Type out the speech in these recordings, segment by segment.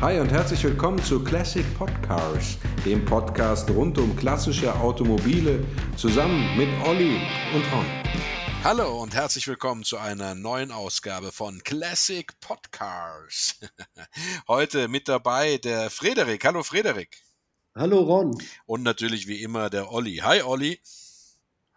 Hi und herzlich willkommen zu Classic Podcars, dem Podcast rund um klassische Automobile, zusammen mit Olli und Ron. Hallo und herzlich willkommen zu einer neuen Ausgabe von Classic Podcars. Heute mit dabei der Frederik. Hallo Frederik. Hallo Ron. Und natürlich wie immer der Olli. Hi Olli.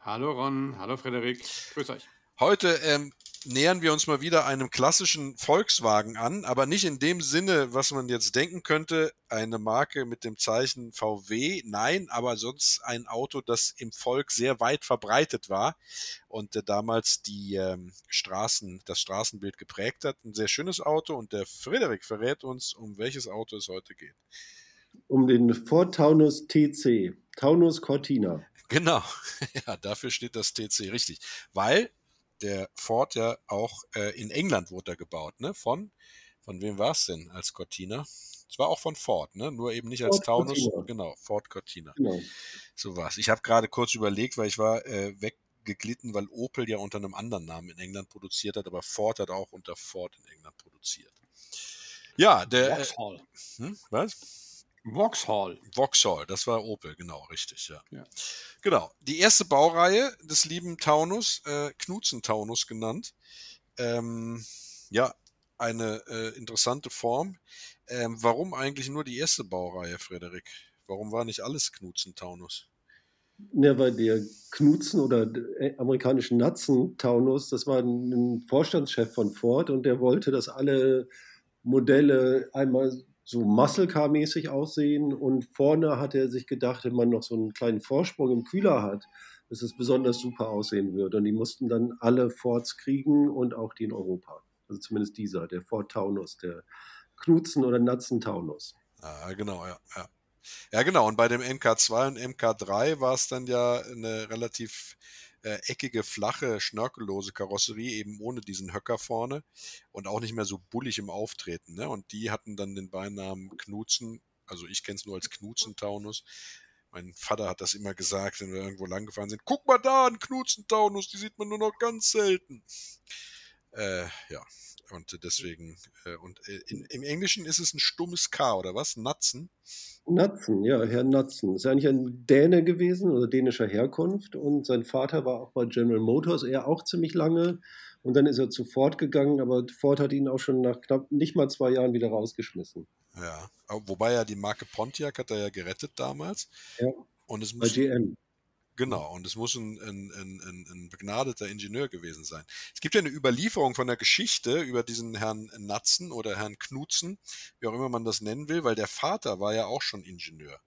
Hallo Ron, hallo Frederik. Grüß euch. Heute nähern wir uns mal wieder einem klassischen Volkswagen an, aber nicht in dem Sinne, was man jetzt denken könnte, eine Marke mit dem Zeichen VW, nein, aber sonst ein Auto, das im Volk sehr weit verbreitet war und damals das Straßenbild geprägt hat. Ein sehr schönes Auto und der Frederik verrät uns, um welches Auto es heute geht. Um den Ford Taunus TC, Taunus Cortina. Genau, ja, dafür steht das TC, richtig, weil der Ford ja auch in England wurde gebaut, ne? Von wem war es denn als Cortina? Es war auch von Ford, ne? Nur eben nicht als Taunus. Cortina. Genau, Ford Cortina. Genau. So war es. Ich habe gerade kurz überlegt, weil ich war weggeglitten, weil Opel ja unter einem anderen Namen in England produziert hat, aber Ford hat auch unter Ford in England produziert. Ja, der Vauxhall. Was? Vauxhall, das war Opel, genau, richtig, ja. Genau, die erste Baureihe des lieben Taunus, Knudsen Taunus genannt. Eine interessante Form. Warum eigentlich nur die erste Baureihe, Frederik? Warum war nicht alles Knudsen Taunus? Ja, weil der Knudsen oder amerikanische Knudsen Taunus, das war ein Vorstandschef von Ford und der wollte, dass alle Modelle einmal so Muscle-Car-mäßig aussehen und vorne hat er sich gedacht, wenn man noch so einen kleinen Vorsprung im Kühler hat, dass es besonders super aussehen würde. Und die mussten dann alle Fords kriegen und auch die in Europa. Also zumindest dieser, der Ford Taunus, der Knudsen oder Knudsen Taunus. Ah, genau, ja. Ja, genau. Und bei dem MK2 und MK3 war es dann ja eine relativ eckige, flache, schnörkellose Karosserie, eben ohne diesen Höcker vorne und auch nicht mehr so bullig im Auftreten. Ne? Und die hatten dann den Beinamen Knudsen, also ich kenne es nur als Knudsen-Taunus. Mein Vater hat das immer gesagt, wenn wir irgendwo lang gefahren sind, guck mal da, ein Knudsen-Taunus, die sieht man nur noch ganz selten. Und deswegen, im Englischen ist es ein stummes K, oder was? Knudsen? Knudsen, ja, Herr Knudsen. Ist eigentlich ein Däne gewesen, oder dänischer Herkunft. Und sein Vater war auch bei General Motors, er auch ziemlich lange. Und dann ist er zu Ford gegangen, aber Ford hat ihn auch schon nach knapp nicht mal 2 Jahren wieder rausgeschmissen. Ja, wobei ja die Marke Pontiac hat er ja gerettet damals. Ja, und es bei GM. Genau, und es muss ein begnadeter Ingenieur gewesen sein. Es gibt ja eine Überlieferung von der Geschichte über diesen Herrn Knudsen oder Herrn Knudsen, wie auch immer man das nennen will, weil der Vater war ja auch schon Ingenieur.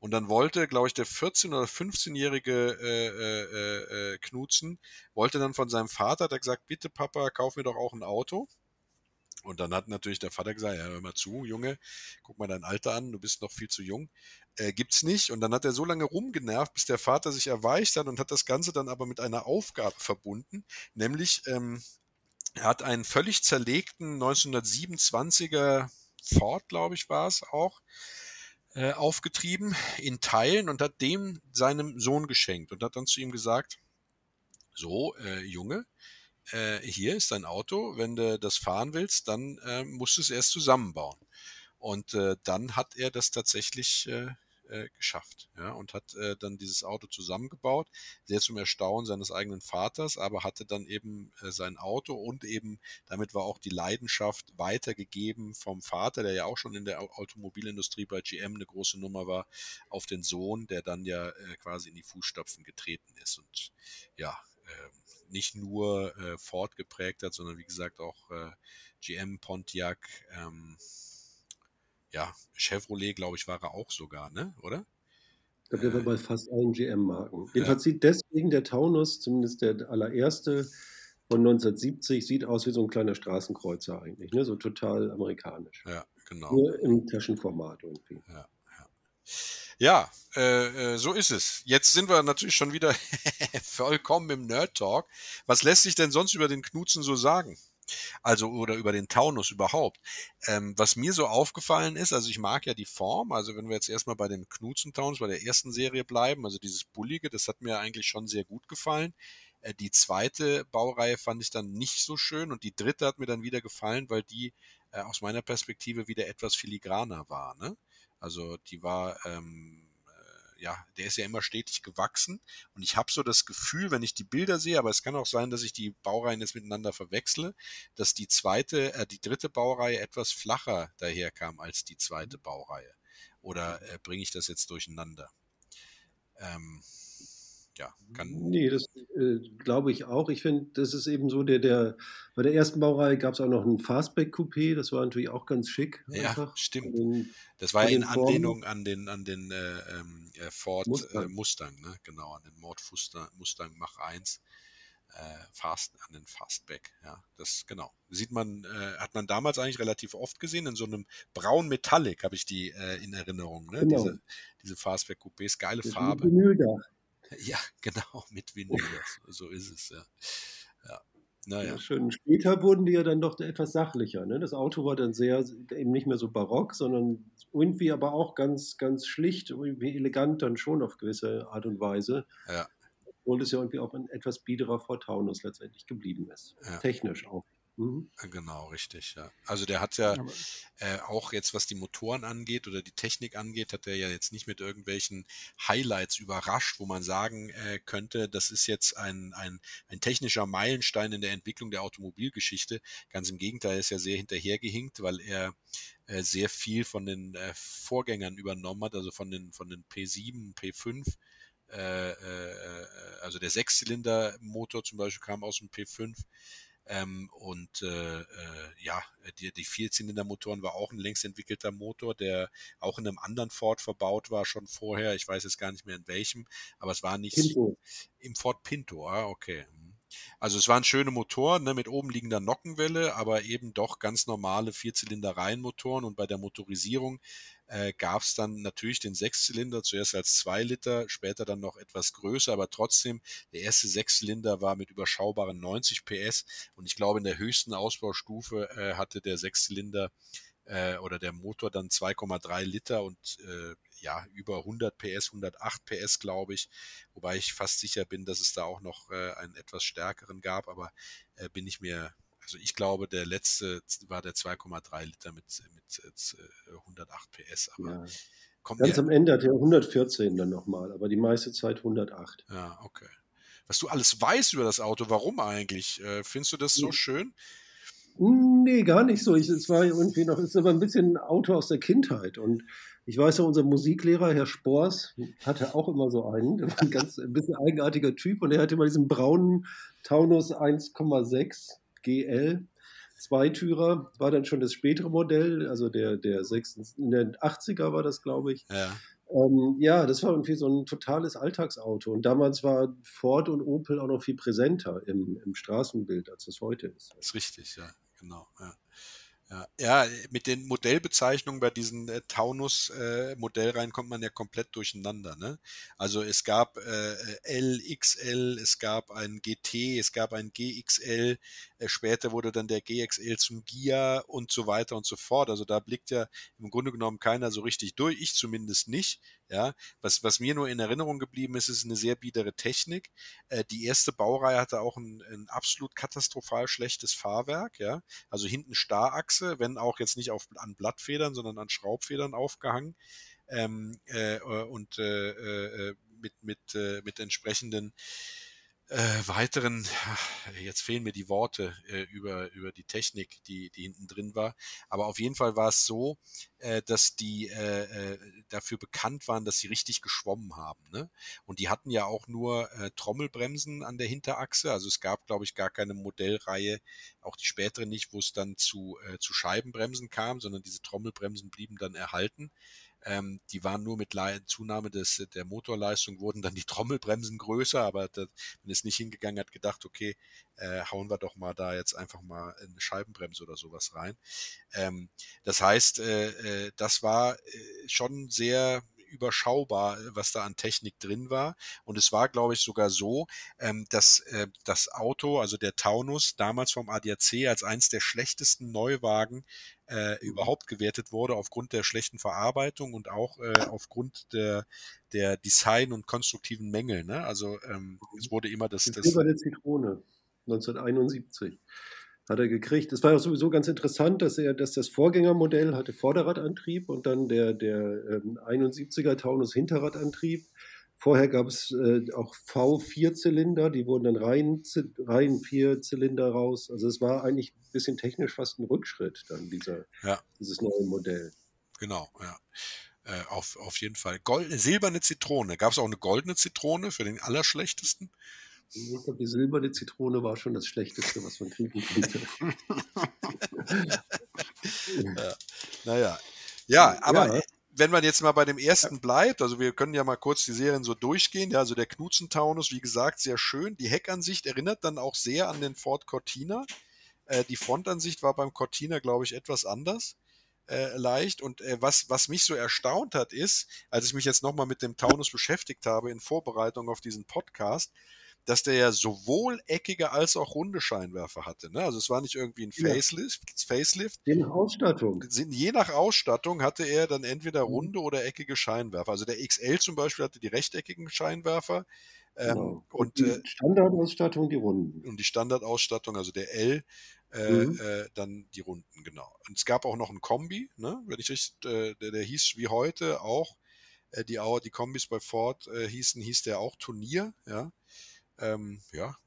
Und dann wollte, glaube ich, der 14- oder 15-jährige Knudsen, wollte dann von seinem Vater, der gesagt, bitte Papa, kauf mir doch auch ein Auto. Und dann hat natürlich der Vater gesagt, ja, hör mal zu, Junge, guck mal dein Alter an, du bist noch viel zu jung. Gibt's nicht. Und dann hat er so lange rumgenervt, bis der Vater sich erweicht hat und hat das Ganze dann aber mit einer Aufgabe verbunden, nämlich er hat einen völlig zerlegten 1927er Ford, glaube ich, war es auch, aufgetrieben in Teilen und hat dem seinem Sohn geschenkt und hat dann zu ihm gesagt, so, Junge, hier ist dein Auto, wenn du das fahren willst, dann musst du es erst zusammenbauen. Und dann hat er das tatsächlich geschafft, ja, und hat dann dieses Auto zusammengebaut, sehr zum Erstaunen seines eigenen Vaters, aber hatte dann eben sein Auto und eben damit war auch die Leidenschaft weitergegeben vom Vater, der ja auch schon in der Automobilindustrie bei GM eine große Nummer war, auf den Sohn, der dann ja quasi in die Fußstapfen getreten ist und ja, nicht nur Ford geprägt hat, sondern wie gesagt auch GM, Pontiac, Chevrolet, glaube ich, war er auch sogar, ne? Oder? Ich glaube, der war bei fast allen GM-Marken. Jedenfalls sieht deswegen der Taunus, zumindest der allererste von 1970, sieht aus wie so ein kleiner Straßenkreuzer eigentlich, ne? So total amerikanisch. Ja, genau. Nur im Taschenformat irgendwie. Ja. Ja, so ist es. Jetzt sind wir natürlich schon wieder vollkommen im Nerd-Talk. Was lässt sich denn sonst über den Knudsen so sagen? Also, oder über den Taunus überhaupt. Was mir so aufgefallen ist, also ich mag ja die Form, also wenn wir jetzt erstmal bei dem Knudsen-Taunus, bei der ersten Serie bleiben, also dieses Bullige, das hat mir eigentlich schon sehr gut gefallen. Die zweite Baureihe fand ich dann nicht so schön und die dritte hat mir dann wieder gefallen, weil die aus meiner Perspektive wieder etwas filigraner war. Ne? Also die war, der ist ja immer stetig gewachsen und ich habe so das Gefühl, wenn ich die Bilder sehe, aber es kann auch sein, dass ich die Baureihen jetzt miteinander verwechsle, dass die dritte Baureihe etwas flacher daherkam als die zweite Baureihe. Oder bringe ich das jetzt durcheinander? Nee, das glaube ich auch. Ich finde, das ist eben so, bei der ersten Baureihe gab es auch noch ein Fastback-Coupé, das war natürlich auch ganz schick. Ja, einfach. Stimmt. Das war ja in Anlehnung an den Ford Mustang. Mustang, ne? Genau, an den Ford Mustang Mach 1, an den Fastback. Ja, das, genau. Sieht man, hat man damals eigentlich relativ oft gesehen, in so einem braun Metallic habe ich die in Erinnerung, ne? Genau. Diese Fastback-Coupés, geile Farbe. Vinyldach. Ja, genau, mit Vinyl, so ist es, ja. Ja. Naja. Ja, schön. Später wurden die ja dann doch etwas sachlicher, ne? Das Auto war dann eben nicht mehr so barock, sondern irgendwie aber auch ganz, ganz schlicht, irgendwie elegant dann schon auf gewisse Art und Weise. Ja. Obwohl es ja irgendwie auch ein etwas biederer Ford Taunus letztendlich geblieben ist, ja. Technisch auch. Mhm. Genau, richtig, ja. Also der hat ja auch jetzt, was die Motoren angeht oder die Technik angeht, hat er ja jetzt nicht mit irgendwelchen Highlights überrascht, wo man sagen könnte, das ist jetzt ein technischer Meilenstein in der Entwicklung der Automobilgeschichte. Ganz im Gegenteil, er ist ja sehr hinterhergehinkt, weil er sehr viel von den Vorgängern übernommen hat, also von den P7, P5. Also der Sechszylinder-Motor zum Beispiel kam aus dem P5. Die Vierzylindermotoren war auch ein längst entwickelter Motor, der auch in einem anderen Ford verbaut war schon vorher. Ich weiß jetzt gar nicht mehr in welchem, aber es war nicht Pinto. Im Ford Pinto. Ah, okay. Also es waren schöne Motoren, ne, mit oben liegender Nockenwelle, aber eben doch ganz normale Vierzylinder-Reihenmotoren. Und bei der Motorisierung gab es dann natürlich den Sechszylinder, zuerst als 2 Liter, später dann noch etwas größer, aber trotzdem, der erste Sechszylinder war mit überschaubaren 90 PS und ich glaube, in der höchsten Ausbaustufe hatte der Sechszylinder oder der Motor dann 2,3 Liter und über 100 PS, 108 PS, glaube ich, wobei ich fast sicher bin, dass es da auch noch einen etwas stärkeren gab, aber ich glaube, der letzte war der 2,3 Liter mit 108 PS. Aber ja. Ganz am Ende hat er 114 dann nochmal, aber die meiste Zeit 108. Ja, okay. Was du alles weißt über das Auto, warum eigentlich? Findest du das so schön? Nee, gar nicht so. Es war irgendwie noch, ist aber ein bisschen ein Auto aus der Kindheit. Und ich weiß ja, unser Musiklehrer, Herr Spors, hatte auch immer so einen. Der war ein bisschen eigenartiger Typ und er hatte immer diesen braunen Taunus 1,6. GL, Zweitürer, war dann schon das spätere Modell, also in den 80er war das, glaube ich. Ja. Das war irgendwie so ein totales Alltagsauto und damals war Ford und Opel auch noch viel präsenter im Straßenbild, als es heute ist. Das ist richtig, ja, genau, ja. Ja, mit den Modellbezeichnungen bei diesen Taunus-Modellreihen kommt man ja komplett durcheinander. Ne? Also es gab L, XL, es gab ein GT, es gab ein GXL, später wurde dann der GXL zum Gia und so weiter und so fort. Also da blickt ja im Grunde genommen keiner so richtig durch, ich zumindest nicht. Ja? Was mir nur in Erinnerung geblieben ist, ist eine sehr biedere Technik. Die erste Baureihe hatte auch ein absolut katastrophal schlechtes Fahrwerk. Ja? Also hinten Starrachse, wenn auch jetzt nicht an Blattfedern, sondern an Schraubfedern aufgehangen mit entsprechenden weiteren, jetzt fehlen mir die Worte über die Technik, die hinten drin war, aber auf jeden Fall war es so, dass die dafür bekannt waren, dass sie richtig geschwommen haben, ne? Und die hatten ja auch nur Trommelbremsen an der Hinterachse, also es gab, glaube ich, gar keine Modellreihe, auch die spätere nicht, wo es dann zu Scheibenbremsen kam, sondern diese Trommelbremsen blieben dann erhalten. Die waren nur mit Zunahme der Motorleistung, wurden dann die Trommelbremsen größer, aber wenn es nicht hingegangen hat, gedacht, okay, hauen wir doch mal da jetzt einfach mal eine Scheibenbremse oder sowas rein. Das heißt, das war schon sehr überschaubar, was da an Technik drin war. Und es war, glaube ich, sogar so, dass das Auto, also der Taunus, damals vom ADAC als eines der schlechtesten Neuwagen überhaupt gewertet wurde, aufgrund der schlechten Verarbeitung und auch aufgrund der Design- und konstruktiven Mängel. Ne? Also es wurde immer das... Das war der Zitrone, 1971. Hat er gekriegt. Es war ja sowieso ganz interessant, dass das Vorgängermodell hatte Vorderradantrieb und dann der 71er Taunus Hinterradantrieb. Vorher gab es auch V4-Zylinder, die wurden dann rein 4-Zylinder raus. Also es war eigentlich ein bisschen technisch fast ein Rückschritt dann, dieses neue Modell. Genau, ja. Auf jeden Fall. Silberne Zitrone. Gab es auch eine goldene Zitrone für den Allerschlechtesten? Ich glaube, die silberne Zitrone war schon das Schlechteste, was man kriegen konnte. Naja. Ja, aber... Ja. Wenn man jetzt mal bei dem ersten bleibt, also wir können ja mal kurz die Serien so durchgehen, ja, also der Knudsen Taunus, wie gesagt, sehr schön, die Heckansicht erinnert dann auch sehr an den Ford Cortina, die Frontansicht war beim Cortina, glaube ich, etwas anders, leicht, und was mich so erstaunt hat, ist, als ich mich jetzt nochmal mit dem Taunus beschäftigt habe in Vorbereitung auf diesen Podcast, dass der ja sowohl eckige als auch runde Scheinwerfer hatte. Ne? Also es war nicht irgendwie ein Facelift. Je nach Ausstattung. Je nach Ausstattung hatte er dann entweder runde oder eckige Scheinwerfer. Also der XL zum Beispiel hatte die rechteckigen Scheinwerfer. Genau. Und die Standardausstattung die runden. Und die Standardausstattung, also der L, dann die runden, genau. Und es gab auch noch einen Kombi, ne? Wenn ich richtig, der hieß wie heute auch, die Kombis bei Ford hieß der auch Turnier, ja.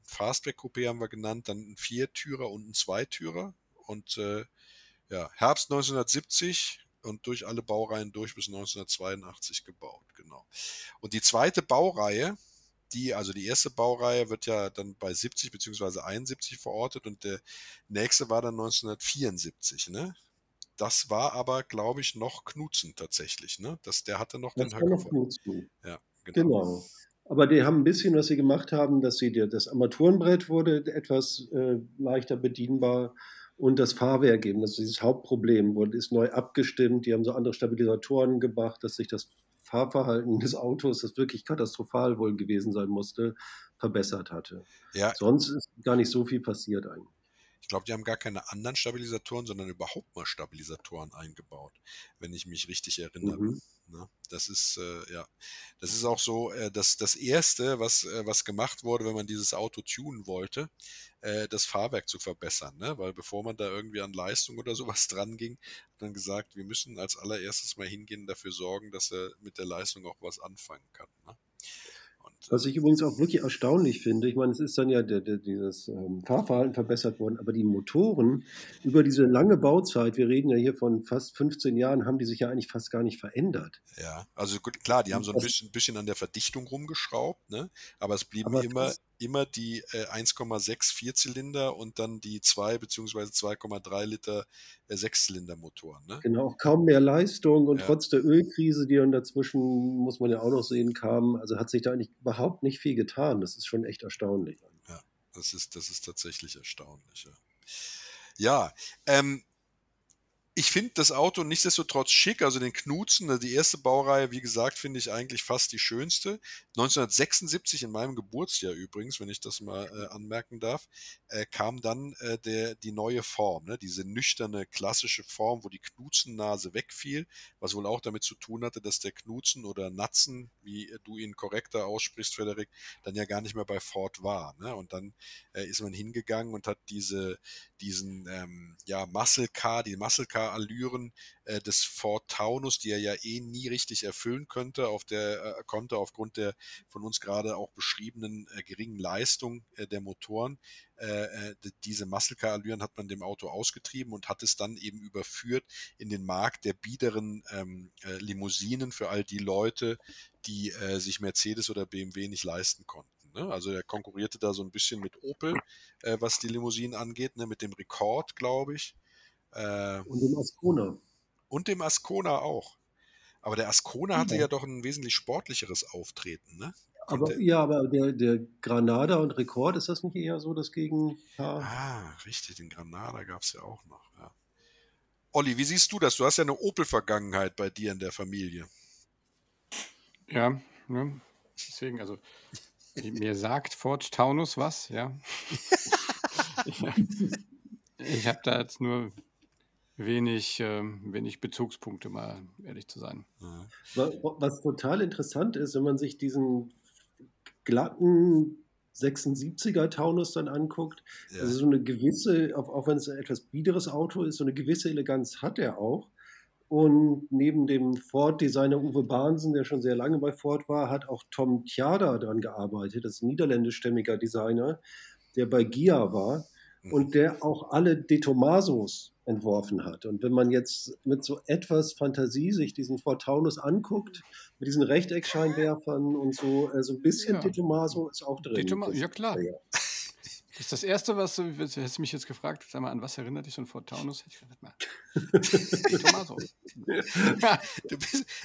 Fastback-Coupé haben wir genannt, dann ein Viertürer und ein Zweitürer und Herbst 1970 und durch alle Baureihen durch bis 1982 gebaut, genau. Und die zweite Baureihe, die erste Baureihe wird ja dann bei 70 bzw. 71 verortet und der nächste war dann 1974, ne? Das war aber, glaube ich, noch Knudsen tatsächlich, ne? Der hatte noch den Höcker. Ja, genau. Aber die haben ein bisschen, was sie gemacht haben, dass das Armaturenbrett wurde etwas leichter bedienbar und das Fahrwerk eben, das ist dieses Hauptproblem, ist neu abgestimmt, die haben so andere Stabilisatoren gemacht, dass sich das Fahrverhalten des Autos, das wirklich katastrophal wohl gewesen sein musste, verbessert hatte. Ja. Sonst ist gar nicht so viel passiert eigentlich. Ich glaube, die haben gar keine anderen Stabilisatoren, sondern überhaupt mal Stabilisatoren eingebaut, wenn ich mich richtig erinnere. Mhm. Das ist auch so, dass das Erste, was gemacht wurde, wenn man dieses Auto tunen wollte, das Fahrwerk zu verbessern, ne? Weil bevor man da irgendwie an Leistung oder sowas dran ging, hat man gesagt, wir müssen als allererstes mal hingehen, dafür sorgen, dass er mit der Leistung auch was anfangen kann, ne? Was ich übrigens auch wirklich erstaunlich finde, ich meine, es ist dann ja dieses Fahrverhalten verbessert worden, aber die Motoren über diese lange Bauzeit, wir reden ja hier von fast 15 Jahren, haben die sich ja eigentlich fast gar nicht verändert. Ja, also gut, klar, die haben so ein bisschen an der Verdichtung rumgeschraubt, ne? Aber es blieben immer die 1,6 Vierzylinder und dann die 2 bzw. 2,3 Liter Sechszylindermotoren. Ne? Genau, kaum mehr Leistung und trotz der Ölkrise, die dann dazwischen, muss man ja auch noch sehen, kam, also hat sich da eigentlich überhaupt nicht viel getan. Das ist schon echt erstaunlich. Ja, das ist tatsächlich erstaunlich. Ja, ich finde das Auto nichtsdestotrotz schick, also den Knudsen, die erste Baureihe, wie gesagt, finde ich eigentlich fast die schönste. 1976, in meinem Geburtsjahr übrigens, wenn ich das mal anmerken darf, kam dann die neue Form, ne? Diese nüchterne, klassische Form, wo die Knudsen-Nase wegfiel, was wohl auch damit zu tun hatte, dass der Knudsen oder Knudsen, wie du ihn korrekter aussprichst, Frederik, dann ja gar nicht mehr bei Ford war, ne? Und dann ist man hingegangen und hat die Muscle Car Allüren des Ford Taunus, die er ja nie richtig erfüllen könnte, konnte aufgrund der von uns gerade auch beschriebenen geringen Leistung der Motoren. Diese Muscle Car Allüren hat man dem Auto ausgetrieben und hat es dann eben überführt in den Markt der biederen Limousinen für all die Leute, die sich Mercedes oder BMW nicht leisten konnten. Also er konkurrierte da so ein bisschen mit Opel, was die Limousinen angeht, mit dem Rekord, glaube ich. Und dem Ascona. Und dem Ascona auch. Aber der Ascona hatte ja doch ein wesentlich sportlicheres Auftreten, ne? Aber der Granada und Rekord, ist das nicht eher so das Gegenteil? Ah, richtig, den Granada gab es ja auch noch. Ja. Olli, wie siehst du das? Du hast ja eine Opel-Vergangenheit bei dir in der Familie. Ja, ne? Deswegen, also mir sagt Ford Taunus was, ja. Ja. Ich habe da jetzt nur wenig Bezugspunkte, mal ehrlich zu sein. Was total interessant ist, wenn man sich diesen glatten 76er Taunus dann anguckt, ja. Also so eine gewisse, auch wenn es ein etwas biederes Auto ist, so eine gewisse Eleganz hat er auch. Und neben dem Ford-Designer Uwe Bahnsen, der schon sehr lange bei Ford war, hat auch Tom Tjada daran gearbeitet, das ist ein niederländischstämmiger Designer, der bei GIA war und der auch alle De Tomasos entworfen hat. Und wenn man jetzt mit so etwas Fantasie sich diesen Ford Taunus anguckt, mit diesen Rechteckscheinwerfern und so ein bisschen ja. De Tomaso ist auch drin. Ja klar. Ja. Das ist das Erste, was du hättest mich jetzt gefragt, sag mal, an was erinnert dich so ein Ford Taunus? Hätte ich gesagt, mal. De Tomaso.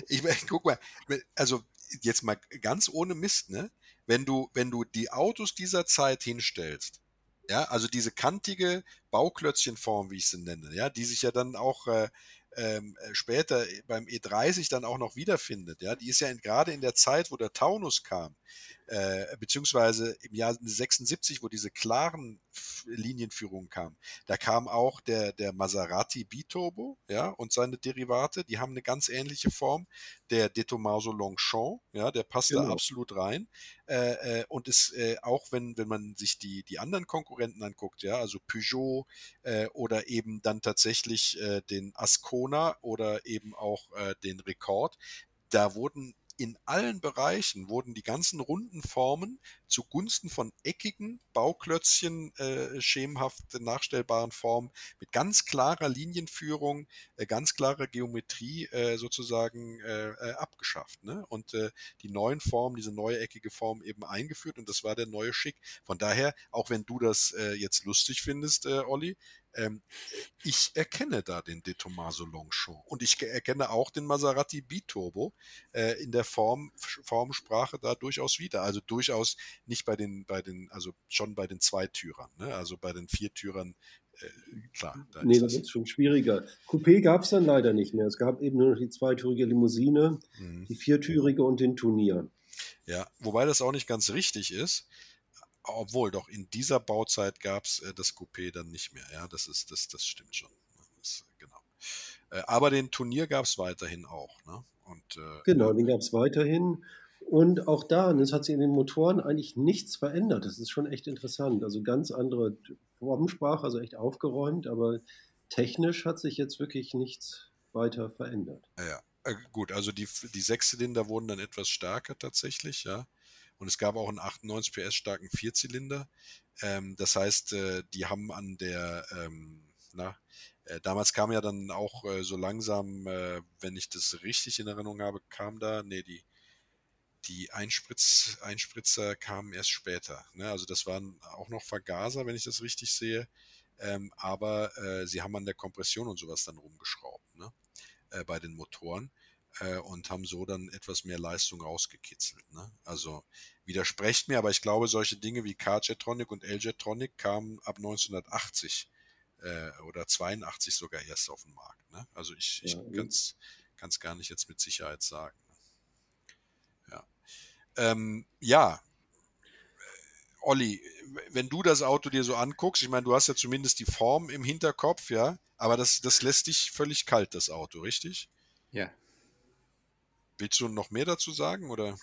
Ja, guck mal, also jetzt mal ganz ohne Mist, ne? Wenn du die Autos dieser Zeit hinstellst, ja, also diese kantige Bauklötzchenform, wie ich sie nenne, ja, die sich ja dann auch später beim E30 dann auch noch wiederfindet, ja, die ist ja gerade in der Zeit, wo der Taunus kam, beziehungsweise im Jahr 76, wo diese klaren Linienführungen kamen, da kam auch der Maserati Biturbo, ja, und seine Derivate, die haben eine ganz ähnliche Form, der De Tomaso Longchamp, ja, der passt genau. Da absolut rein, und ist auch, wenn man sich die anderen Konkurrenten anguckt, ja, also Peugeot oder eben dann tatsächlich den Ascona oder eben auch den Rekord, da wurden in allen Bereichen die ganzen runden Formen zugunsten von eckigen, Bauklötzchen schemenhaft nachstellbaren Formen mit ganz klarer Linienführung, ganz klarer Geometrie sozusagen abgeschafft, ne? Und die neuen Formen, diese neue eckige Form eben eingeführt, und das war der neue Schick. Von daher, auch wenn du das jetzt lustig findest, Olli, ich erkenne da den De Tomaso Longchamp und ich erkenne auch den Maserati Biturbo in der Formsprache da durchaus wieder. Also durchaus nicht bei den, also schon bei den Zweitürern, ne? Also bei den Viertürern, klar. Nee, das ist schon schwieriger. Coupé gab es dann leider nicht mehr. Es gab eben nur noch die zweitürige Limousine, die viertürige und den Turnier. Ja, wobei das auch nicht ganz richtig ist. Obwohl, doch in dieser Bauzeit gab es das Coupé dann nicht mehr. Ja, das stimmt schon. Das, genau. Aber den Turnier gab es weiterhin auch. Ne? Und, genau, den gab es weiterhin. Und auch da, es hat sich in den Motoren eigentlich nichts verändert. Das ist schon echt interessant. Also ganz andere Formensprache, also echt aufgeräumt. Aber technisch hat sich jetzt wirklich nichts weiter verändert. Ja, gut, also die Sechszylinder wurden dann etwas stärker tatsächlich, ja. Und es gab auch einen 98 PS starken Vierzylinder. Das heißt, die haben an der, damals kam ja dann auch so langsam, wenn ich das richtig in Erinnerung habe, die Einspritzer kamen erst später. Ne? Also das waren auch noch Vergaser, wenn ich das richtig sehe. Aber sie haben an der Kompression und sowas dann rumgeschraubt, ne? Bei den Motoren. Und haben so dann etwas mehr Leistung rausgekitzelt. Ne? Also widersprecht mir, aber ich glaube, solche Dinge wie Car-Jetronic und L-Jetronic kamen ab 1980 oder 82 sogar erst auf den Markt. Ne? Also ich kann es gar nicht jetzt mit Sicherheit sagen. Ja. Olli, wenn du das Auto dir so anguckst, ich meine, du hast ja zumindest die Form im Hinterkopf, ja, aber das lässt dich völlig kalt, das Auto, richtig? Ja. Willst du noch mehr dazu sagen, oder?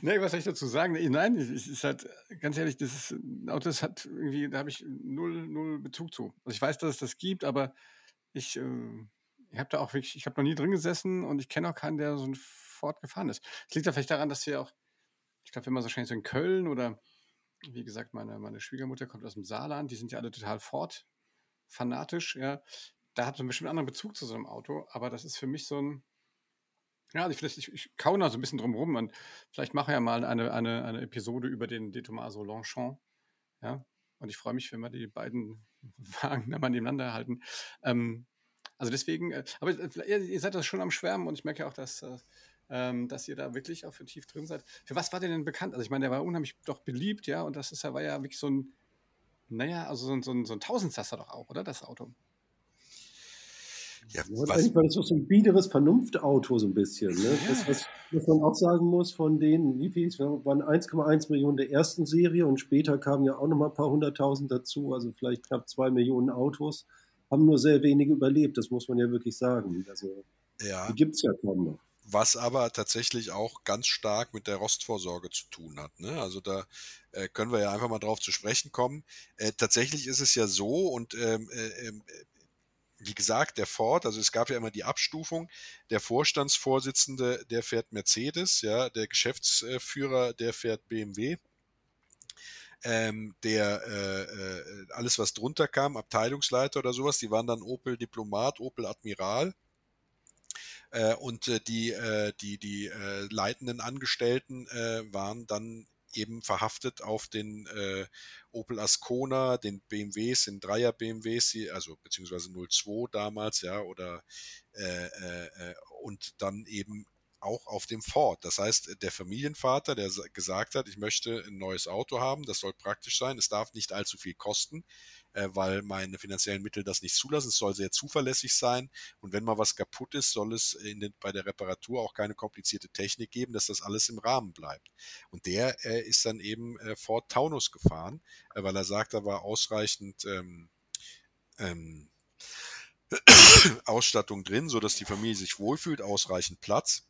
Nee, was soll ich dazu sagen? Nein, es ist halt, ganz ehrlich, das Auto, das hat irgendwie, da habe ich null Bezug zu. Also ich weiß, dass es das gibt, aber ich habe da auch wirklich, ich habe noch nie drin gesessen und ich kenne auch keinen, der so ein Ford gefahren ist. Es liegt ja vielleicht daran, dass wir auch, ich glaube, wenn man so wahrscheinlich so in Köln oder, wie gesagt, meine Schwiegermutter kommt aus dem Saarland, die sind ja alle total Ford-fanatisch, ja. Da hat man bestimmt einen anderen Bezug zu so einem Auto, aber das ist für mich so ein, ja, ich kaune da so ein bisschen drum rum und vielleicht mache ich ja mal eine Episode über den De Tomaso Longchamp, ja, und ich freue mich, wenn wir die beiden Wagen da mal nebeneinander halten. Also deswegen, aber ihr seid das schon am Schwärmen und ich merke ja auch, dass ihr da wirklich auch für tief drin seid. Für was war der denn bekannt? Also ich meine, der war unheimlich doch beliebt, ja, und das war ja wirklich so ein, naja, also so ein Tausendsasser doch auch, oder, das Auto? Ja, eigentlich war das so ein biederes Vernunftauto so ein bisschen. Ne? Ja. Das, was man auch sagen muss, von denen, wie viel es waren, 1,1 Millionen der ersten Serie und später kamen ja auch nochmal ein paar 100.000 dazu, also vielleicht knapp 2 Millionen Autos, haben nur sehr wenige überlebt, das muss man ja wirklich sagen. Also, ja. Die gibt es ja kaum noch. was aber tatsächlich auch ganz stark mit der Rostvorsorge zu tun hat, ne? Also da können wir ja einfach mal drauf zu sprechen kommen. Tatsächlich ist es ja so, und wie gesagt, der Ford, also es gab ja immer die Abstufung, der Vorstandsvorsitzende, der fährt Mercedes, ja, der Geschäftsführer, der fährt BMW, alles was drunter kam, Abteilungsleiter oder sowas, die waren dann Opel Diplomat, Opel Admiral, und die leitenden Angestellten waren dann eben verhaftet auf den Opel Ascona, den BMWs, den 3er BMWs, also beziehungsweise 02 damals, ja, oder und dann eben auch auf dem Ford. Das heißt, der Familienvater, der gesagt hat, ich möchte ein neues Auto haben, das soll praktisch sein, es darf nicht allzu viel kosten, weil meine finanziellen Mittel das nicht zulassen, es soll sehr zuverlässig sein, und wenn mal was kaputt ist, soll es bei der Reparatur auch keine komplizierte Technik geben, dass das alles im Rahmen bleibt. Und der ist dann eben Ford Taunus gefahren, weil er sagt, da war ausreichend Ausstattung drin, sodass die Familie sich wohlfühlt, ausreichend Platz.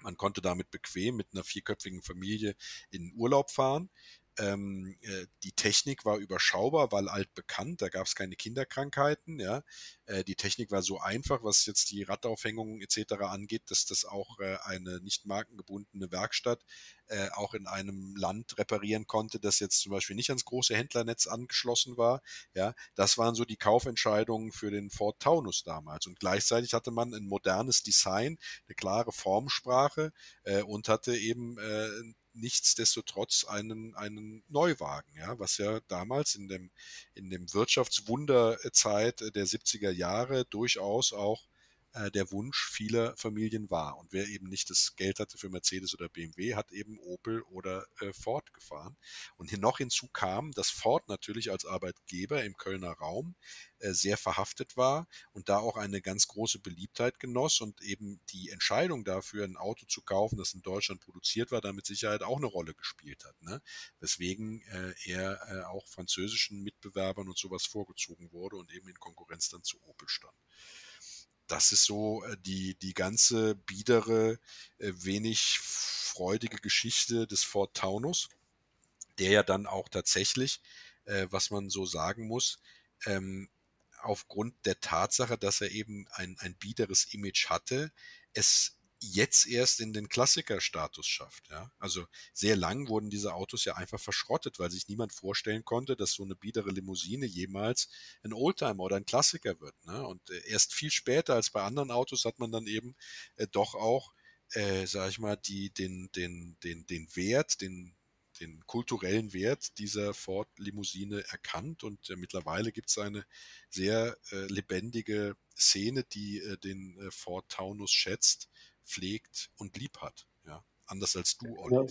Man konnte damit bequem mit einer vierköpfigen Familie in den Urlaub fahren. Die Technik war überschaubar, weil altbekannt, da gab es keine Kinderkrankheiten. Ja. Die Technik war so einfach, was jetzt die Radaufhängungen etc. angeht, dass das auch eine nicht markengebundene Werkstatt auch in einem Land reparieren konnte, das jetzt zum Beispiel nicht ans große Händlernetz angeschlossen war. Ja. Das waren so die Kaufentscheidungen für den Ford Taunus damals. Und gleichzeitig hatte man ein modernes Design, eine klare Formsprache und hatte eben nichtsdestotrotz einen Neuwagen, ja, was ja damals in dem Wirtschaftswunderzeit der 70er Jahre durchaus auch der Wunsch vieler Familien war. Und wer eben nicht das Geld hatte für Mercedes oder BMW, hat eben Opel oder Ford gefahren. Und hinzu kam, dass Ford natürlich als Arbeitgeber im Kölner Raum sehr verhaftet war und da auch eine ganz große Beliebtheit genoss und eben die Entscheidung dafür, ein Auto zu kaufen, das in Deutschland produziert war, da mit Sicherheit auch eine Rolle gespielt hat, ne? Weswegen er auch französischen Mitbewerbern und sowas vorgezogen wurde und eben in Konkurrenz dann zu Opel stand. Das ist so die ganze biedere, wenig freudige Geschichte des Ford Taunus, der ja dann auch tatsächlich, was man so sagen muss, aufgrund der Tatsache, dass er eben ein biederes Image hatte, es jetzt erst in den Klassikerstatus schafft. Ja? Also sehr lang wurden diese Autos ja einfach verschrottet, weil sich niemand vorstellen konnte, dass so eine biedere Limousine jemals ein Oldtimer oder ein Klassiker wird. Ne? Und erst viel später als bei anderen Autos hat man dann eben doch auch, sag ich mal, den Wert, den kulturellen Wert dieser Ford-Limousine erkannt, und mittlerweile gibt es eine sehr lebendige Szene, die den Ford Taunus schätzt, pflegt und lieb hat. Ja? Anders als du, Olli. Ja.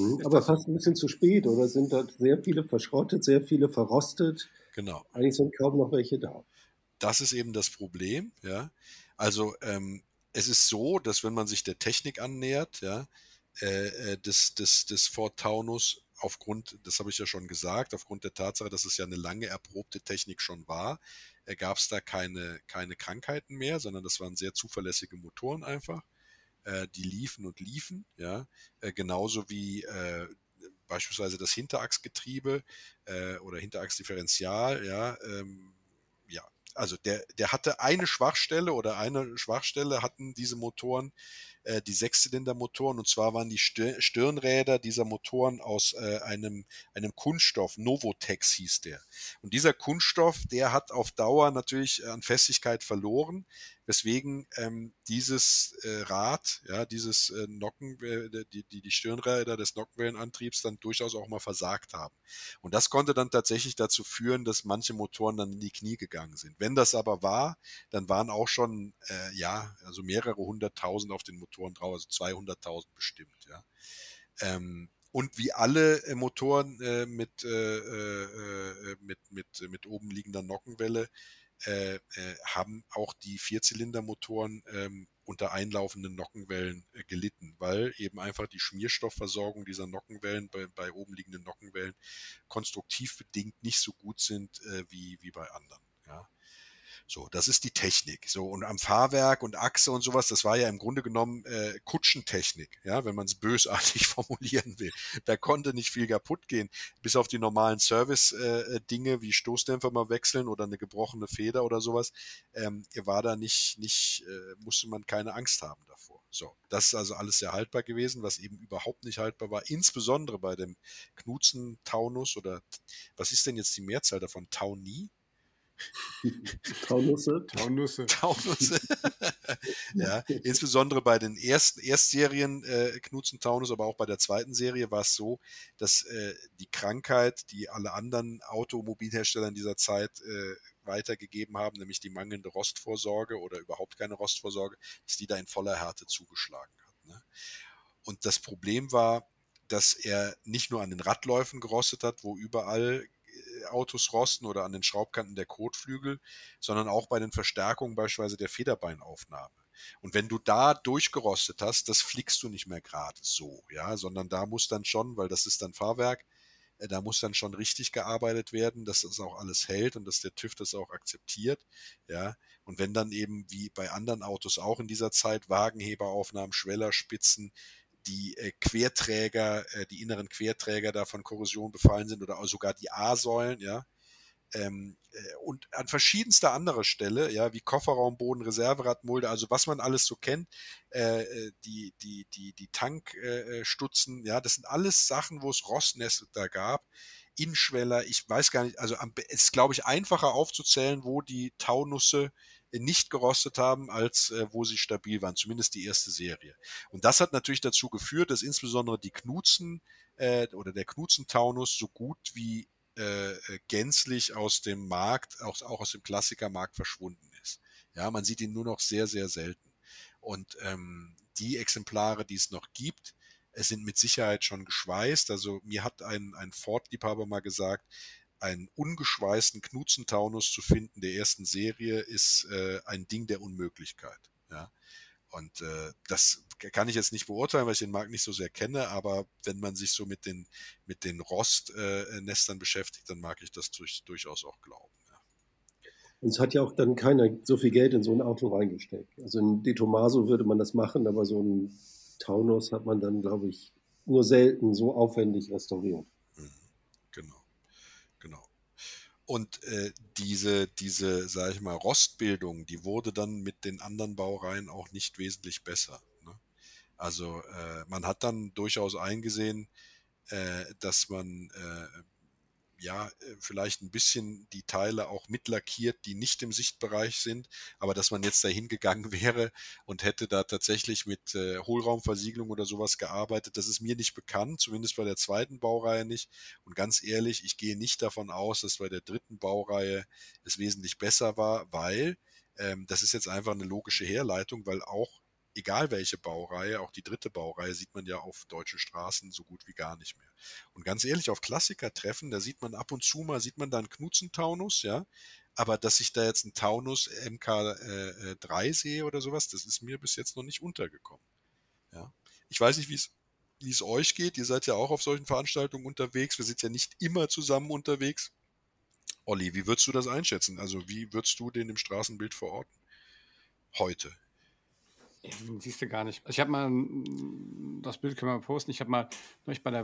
Mhm. Aber fast ein bisschen zu spät, oder? Sind da sehr viele verschrottet, sehr viele verrostet. Genau. Eigentlich sind kaum noch welche da. Das ist eben das Problem. Ja? Also es ist so, dass wenn man sich der Technik annähert, ja, des Ford Taunus, aufgrund, das habe ich ja schon gesagt, aufgrund der Tatsache, dass es ja eine lange erprobte Technik schon war, gab es da keine Krankheiten mehr, sondern das waren sehr zuverlässige Motoren einfach. Die liefen und liefen, ja, genauso wie beispielsweise das Hinterachsgetriebe oder Hinterachsdifferential, ja, ja. Also der hatte eine Schwachstelle hatten diese Motoren, die Sechszylindermotoren, und zwar waren die Stirnräder dieser Motoren aus einem Kunststoff, Novotex hieß der. Und dieser Kunststoff, der hat auf Dauer natürlich an Festigkeit verloren, weswegen dieses Rad, ja, dieses Nocken, die Stirnräder des Nockenwellenantriebs dann durchaus auch mal versagt haben. Und das konnte dann tatsächlich dazu führen, dass manche Motoren dann in die Knie gegangen sind. Wenn das aber war, dann waren auch schon also mehrere 100.000 auf den Motoren drauf, also 200.000 bestimmt, ja. Und wie alle Motoren mit oben liegender Nockenwelle haben auch die Vierzylindermotoren unter einlaufenden Nockenwellen gelitten, weil eben einfach die Schmierstoffversorgung dieser Nockenwellen bei oben liegenden Nockenwellen konstruktiv bedingt nicht so gut sind wie bei anderen. Ja. So, das ist die Technik. So, und am Fahrwerk und Achse und sowas, das war ja im Grunde genommen Kutschentechnik, ja, wenn man es bösartig formulieren will. Da konnte nicht viel kaputt gehen, bis auf die normalen Service-Dinge wie Stoßdämpfer mal wechseln oder eine gebrochene Feder oder sowas. War da nicht, musste man keine Angst haben davor. So, das ist also alles sehr haltbar gewesen, was eben überhaupt nicht haltbar war, insbesondere bei dem Knudsen Taunus oder was ist denn jetzt die Mehrzahl davon? Tauni? Taunusse. Ja, insbesondere bei den Erstserien Knudsen Taunus, aber auch bei der zweiten Serie war es so, dass die Krankheit, die alle anderen Automobilhersteller in dieser Zeit weitergegeben haben, nämlich die mangelnde Rostvorsorge oder überhaupt keine Rostvorsorge, dass die da in voller Härte zugeschlagen hat. Ne? Und das Problem war, dass er nicht nur an den Radläufen gerostet hat, wo überall Autos rosten oder an den Schraubkanten der Kotflügel, sondern auch bei den Verstärkungen beispielsweise der Federbeinaufnahme. Und wenn du da durchgerostet hast, das fliegst du nicht mehr gerade so, ja, sondern da muss dann schon, weil das ist dann Fahrwerk, da muss dann schon richtig gearbeitet werden, dass das auch alles hält und dass der TÜV das auch akzeptiert, ja. Und wenn dann eben wie bei anderen Autos auch in dieser Zeit Wagenheberaufnahmen, Schwellerspitzen, die Querträger, die inneren Querträger da von Korrosion befallen sind oder auch sogar die A-Säulen, ja. Und an verschiedenster anderer Stelle, ja, wie Kofferraumboden, Reserveradmulde, also was man alles so kennt, die Tankstutzen, ja, das sind alles Sachen, wo es Rostnest da gab, Inschweller, ich weiß gar nicht, also es ist, glaube ich, einfacher aufzuzählen, wo die Taunusse nicht gerostet haben, als wo sie stabil waren, zumindest die erste Serie. Und das hat natürlich dazu geführt, dass insbesondere die Knudsen oder der Knudsen-Taunus so gut wie gänzlich aus dem Markt, auch aus dem Klassikermarkt verschwunden ist. Ja, man sieht ihn nur noch sehr, sehr selten. Und die Exemplare, die es noch gibt, sind mit Sicherheit schon geschweißt. Also mir hat ein Ford-Liebhaber mal gesagt, einen ungeschweißten Knudsen-Taunus zu finden der ersten Serie ist ein Ding der Unmöglichkeit. Ja? Und das kann ich jetzt nicht beurteilen, weil ich den Markt nicht so sehr kenne, aber wenn man sich so mit den Rostnestern beschäftigt, dann mag ich das durchaus auch glauben. Ja. Und es hat ja auch dann keiner so viel Geld in so ein Auto reingesteckt. Also in De Tomaso würde man das machen, aber so ein Taunus hat man dann, glaube ich, nur selten so aufwendig restauriert. Genau. Und diese, sage ich mal, Rostbildung, die wurde dann mit den anderen Baureihen auch nicht wesentlich besser. Ne? Also man hat dann durchaus eingesehen, dass man vielleicht ein bisschen die Teile auch mitlackiert, die nicht im Sichtbereich sind, aber dass man jetzt dahin gegangen wäre und hätte da tatsächlich mit Hohlraumversiegelung oder sowas gearbeitet, das ist mir nicht bekannt, zumindest bei der zweiten Baureihe nicht. Und ganz ehrlich, ich gehe nicht davon aus, dass bei der dritten Baureihe es wesentlich besser war, weil das ist jetzt einfach eine logische Herleitung, weil auch, egal welche Baureihe, auch die dritte Baureihe sieht man ja auf deutschen Straßen so gut wie gar nicht mehr. Und ganz ehrlich, auf Klassikertreffen, da sieht man ab und zu mal, sieht man da einen Knudsen-Taunus, ja, aber dass ich da jetzt einen Taunus MK3 sehe oder sowas, das ist mir bis jetzt noch nicht untergekommen. Ja. Ich weiß nicht, wie es euch geht, ihr seid ja auch auf solchen Veranstaltungen unterwegs, wir sind ja nicht immer zusammen unterwegs. Olli, wie würdest du das einschätzen? Also wie würdest du den im Straßenbild verorten? Heute. Siehst du gar nicht. Also ich habe mal, das Bild können wir mal posten, ich habe mal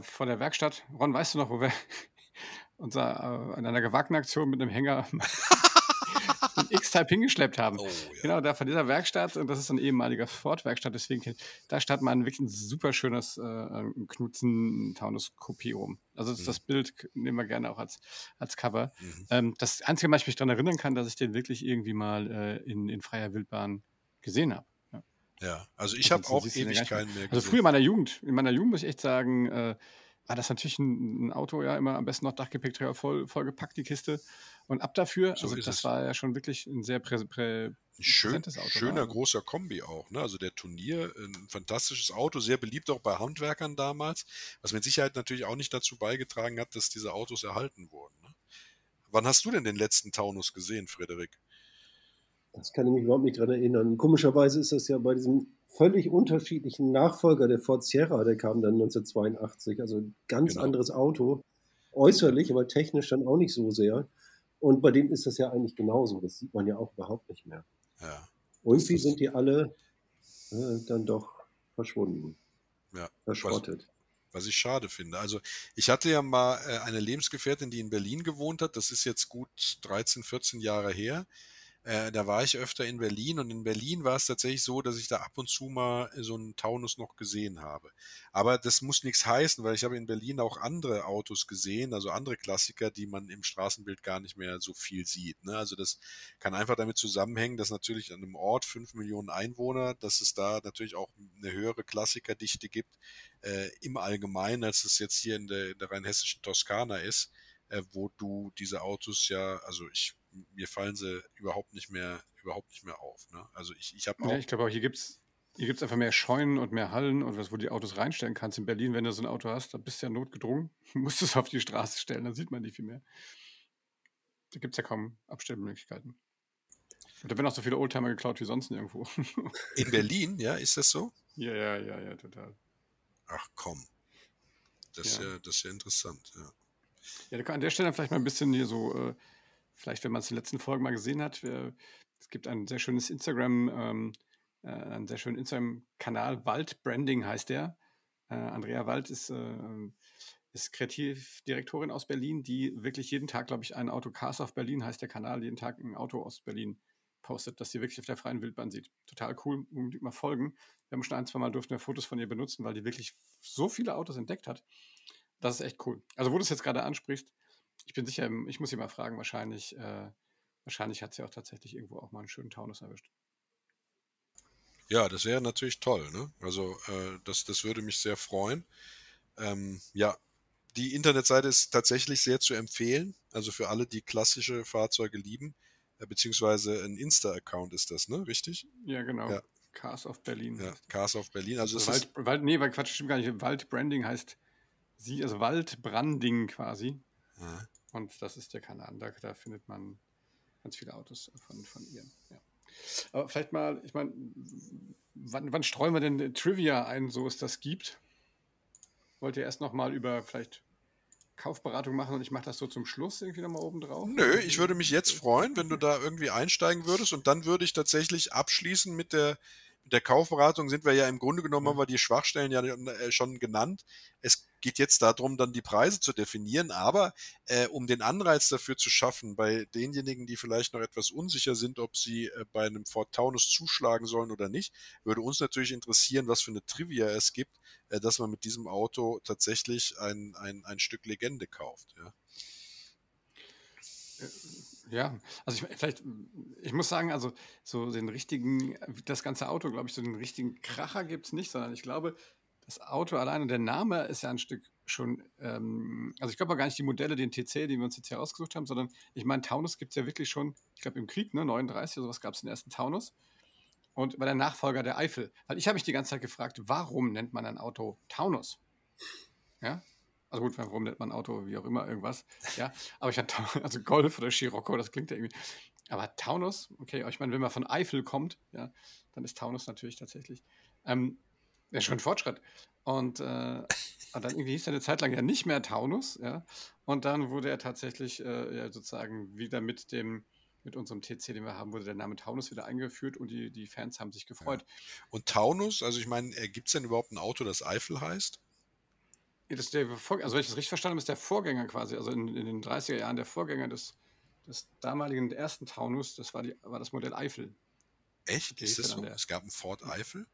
vor der Werkstatt, Ron, weißt du noch, wo wir an einer gewagten Aktion mit einem Hänger einen X-Type hingeschleppt haben. Oh, ja. Genau, da von dieser Werkstatt, und das ist ein ehemaliger Ford-Werkstatt, deswegen, da stand mal wirklich ein super schönes Knudsen-Taunus-Coupé rum. Also das Bild nehmen wir gerne auch als Cover. Das Einzige, was ich mich daran erinnern kann, dass ich den wirklich irgendwie mal in freier Wildbahn gesehen habe. Ja, also ich habe auch ewig keinen mehr gesehen. Also früher in meiner Jugend muss ich echt sagen, war das natürlich ein Auto, ja, immer am besten noch Dachgepäckträger vollgepackt, die Kiste. Und ab dafür, so also das es. War ja schon wirklich ein sehr präsentes Auto. Schöner, großer Kombi auch, ne? Also der Turnier, ein fantastisches Auto, sehr beliebt auch bei Handwerkern damals, was mit Sicherheit natürlich auch nicht dazu beigetragen hat, dass diese Autos erhalten wurden. Ne? Wann hast du denn den letzten Taunus gesehen, Frederik? Das kann ich mich überhaupt nicht dran erinnern. Komischerweise ist das ja bei diesem völlig unterschiedlichen Nachfolger, der Ford Sierra, der kam dann 1982, also ein ganz anderes Auto, äußerlich, aber technisch dann auch nicht so sehr. Und bei dem ist das ja eigentlich genauso. Das sieht man ja auch überhaupt nicht mehr. Ja. Irgendwie sind die alle dann doch verschwunden, ja, verschrottet. Was ich schade finde. Also ich hatte ja mal eine Lebensgefährtin, die in Berlin gewohnt hat. Das ist jetzt gut 13, 14 Jahre her. Da war ich öfter in Berlin und in Berlin war es tatsächlich so, dass ich da ab und zu mal so einen Taunus noch gesehen habe. Aber das muss nichts heißen, weil ich habe in Berlin auch andere Autos gesehen, also andere Klassiker, die man im Straßenbild gar nicht mehr so viel sieht, ne? Also das kann einfach damit zusammenhängen, dass natürlich an einem Ort 5 Millionen Einwohner, dass es da natürlich auch eine höhere Klassikerdichte gibt im Allgemeinen, als es jetzt hier in der rheinhessischen Toskana ist, wo du diese Autos ja, also mir fallen sie überhaupt nicht mehr auf. Ne? Also ich habe auch... Ja, ich glaube auch, hier gibt's einfach mehr Scheunen und mehr Hallen und was, wo du die Autos reinstellen kannst. In Berlin, wenn du so ein Auto hast, da bist du ja notgedrungen, musst du es auf die Straße stellen, dann sieht man nicht viel mehr. Da gibt es ja kaum Abstellmöglichkeiten. Und da werden auch so viele Oldtimer geklaut wie sonst nirgendwo. In Berlin, ja, ist das so? Ja, total. Ach komm. Das ist ja interessant, ja. Ja, an der Stelle vielleicht mal ein bisschen hier so... Vielleicht, wenn man es in den letzten Folgen mal gesehen hat, es gibt ein sehr schönes einen sehr schönen Instagram-Kanal, Waldbranding heißt der. Andrea Wald ist Kreativdirektorin aus Berlin, die wirklich jeden Tag, glaube ich, ein Auto, Cars of Berlin heißt der Kanal, jeden Tag ein Auto aus Berlin postet, das sie wirklich auf der freien Wildbahn sieht. Total cool, unbedingt mal folgen. Wir haben schon ein, zwei Mal durften wir Fotos von ihr benutzen, weil die wirklich so viele Autos entdeckt hat. Das ist echt cool. Also wo du es jetzt gerade ansprichst, ich bin sicher, ich muss sie mal fragen, wahrscheinlich hat sie auch tatsächlich irgendwo auch mal einen schönen Taunus erwischt. Ja, das wäre natürlich toll, ne? Also das würde mich sehr freuen. Ja, die Internetseite ist tatsächlich sehr zu empfehlen, also für alle, die klassische Fahrzeuge lieben, beziehungsweise ein Insta-Account ist das, ne? Richtig? Ja, genau. Ja. Cars of Berlin. Ja, Cars of Berlin. Also stimmt gar nicht. Waldbranding heißt sie, also Waldbranding quasi. Ja. Und das ist der Kanal. Da findet man ganz viele Autos von ihr. Ja. Aber vielleicht mal, ich meine, wann streuen wir denn Trivia ein, so es das gibt? Wollt ihr erst nochmal über vielleicht Kaufberatung machen und ich mache das so zum Schluss irgendwie nochmal oben drauf? Nö, ich würde mich jetzt freuen, wenn du da irgendwie einsteigen würdest und dann würde ich tatsächlich abschließen mit der Kaufberatung. Sind wir ja im Grunde genommen, haben wir die Schwachstellen ja schon genannt. Es geht jetzt darum, dann die Preise zu definieren, aber um den Anreiz dafür zu schaffen, bei denjenigen, die vielleicht noch etwas unsicher sind, ob sie bei einem Ford Taunus zuschlagen sollen oder nicht, würde uns natürlich interessieren, was für eine Trivia es gibt, dass man mit diesem Auto tatsächlich ein Stück Legende kauft. Ja. Ja, also ich muss sagen, also so das ganze Auto, glaube ich, so den richtigen Kracher gibt es nicht, sondern ich glaube, das Auto alleine, der Name ist ja ein Stück schon, also ich glaube auch gar nicht die Modelle, den TC, den wir uns jetzt hier ausgesucht haben, sondern ich meine, Taunus gibt es ja wirklich schon, ich glaube im Krieg, ne, 39 oder sowas gab es den ersten Taunus und war der Nachfolger der Eifel, weil ich habe mich die ganze Zeit gefragt, warum nennt man ein Auto Taunus? Ja, also gut, warum nennt man ein Auto, wie auch immer, irgendwas, ja, aber ich hatte, also Golf oder Scirocco, das klingt ja irgendwie, aber Taunus, okay, ich meine, wenn man von Eifel kommt, ja, dann ist Taunus natürlich tatsächlich, ja, schon ein Fortschritt. Und dann irgendwie hieß er eine Zeit lang ja nicht mehr Taunus, ja. Und dann wurde er tatsächlich sozusagen wieder mit unserem TC, den wir haben, wurde der Name Taunus wieder eingeführt und die Fans haben sich gefreut. Ja. Und Taunus, also ich meine, gibt es denn überhaupt ein Auto, das Eifel heißt? Ja, das ist also wenn ich das richtig verstanden habe, ist der Vorgänger quasi, also in den 30er Jahren der Vorgänger des damaligen ersten Taunus, das war das Modell Eifel. Echt? Ist das so? Es gab einen Ford Eifel?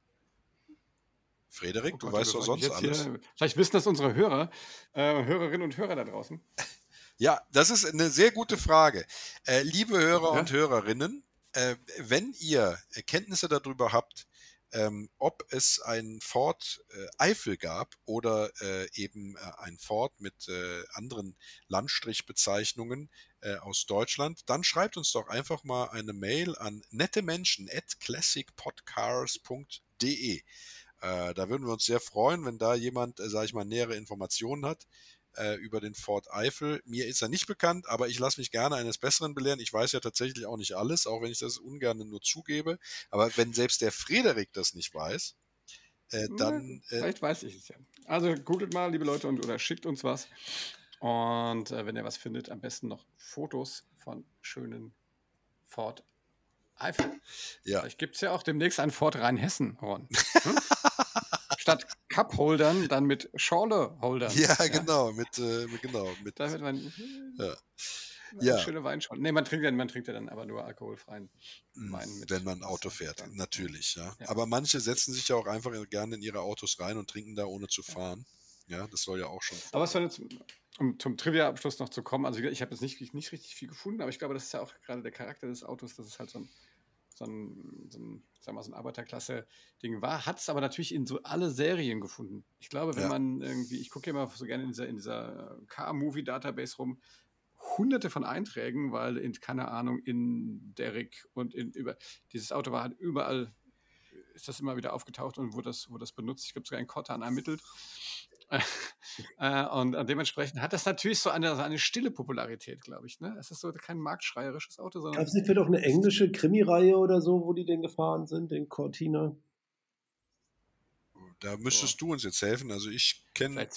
Frederik, du weißt doch sonst alles. Vielleicht wissen das unsere Hörer, Hörerinnen und Hörer da draußen. Ja, das ist eine sehr gute Frage. Liebe Hörer und Hörerinnen, wenn ihr Kenntnisse darüber habt, ob es einen Ford Eifel gab oder eben ein Ford mit anderen Landstrichbezeichnungen aus Deutschland, dann schreibt uns doch einfach mal eine Mail an nettemenschen@classicpodcars.de. Da würden wir uns sehr freuen, wenn da jemand, sage ich mal, nähere Informationen hat über den Ford Eifel. Mir ist er nicht bekannt, aber ich lasse mich gerne eines Besseren belehren. Ich weiß ja tatsächlich auch nicht alles, auch wenn ich das ungern nur zugebe. Aber wenn selbst der Frederik das nicht weiß, dann... Vielleicht weiß ich es ja. Also googelt mal, liebe Leute, oder schickt uns was. Und wenn ihr was findet, am besten noch Fotos von schönen Ford Eifel. Ja. Vielleicht gibt es ja auch demnächst ein Ford Rheinhessen-Horn. Hm? Statt Cup-Holdern, dann mit Schorle-Holdern. Ja, genau. Damit man schöne Weinschorle. Nee, man trinkt ja dann aber nur alkoholfreien Wein. Wenn man Auto fährt, natürlich. Ja. Ja. Aber manche setzen sich ja auch einfach gerne in ihre Autos rein und trinken da ohne zu fahren. Ja, das soll ja auch schon. Aber es soll jetzt, um zum Trivia-Abschluss noch zu kommen, also ich habe jetzt nicht richtig viel gefunden, aber ich glaube, das ist ja auch gerade der Charakter des Autos, dass es halt so ein Arbeiterklasse-Ding war, hat es aber natürlich in so alle Serien gefunden. Ich glaube, wenn man irgendwie, ich gucke ja immer so gerne in dieser Car-Movie-Database rum, hunderte von Einträgen, weil in Derrick und dieses Auto war halt überall, ist das immer wieder aufgetaucht und wurde das benutzt. Ich glaube, sogar in Kottan ermittelt. Und dementsprechend hat das natürlich so eine stille Popularität, glaube ich. Ne? Es ist so kein marktschreierisches Auto, sondern. Gab es nicht vielleicht auch eine englische Krimireihe oder so, wo die denn gefahren sind, den Cortina? Da müsstest du uns jetzt helfen. Also ich kenne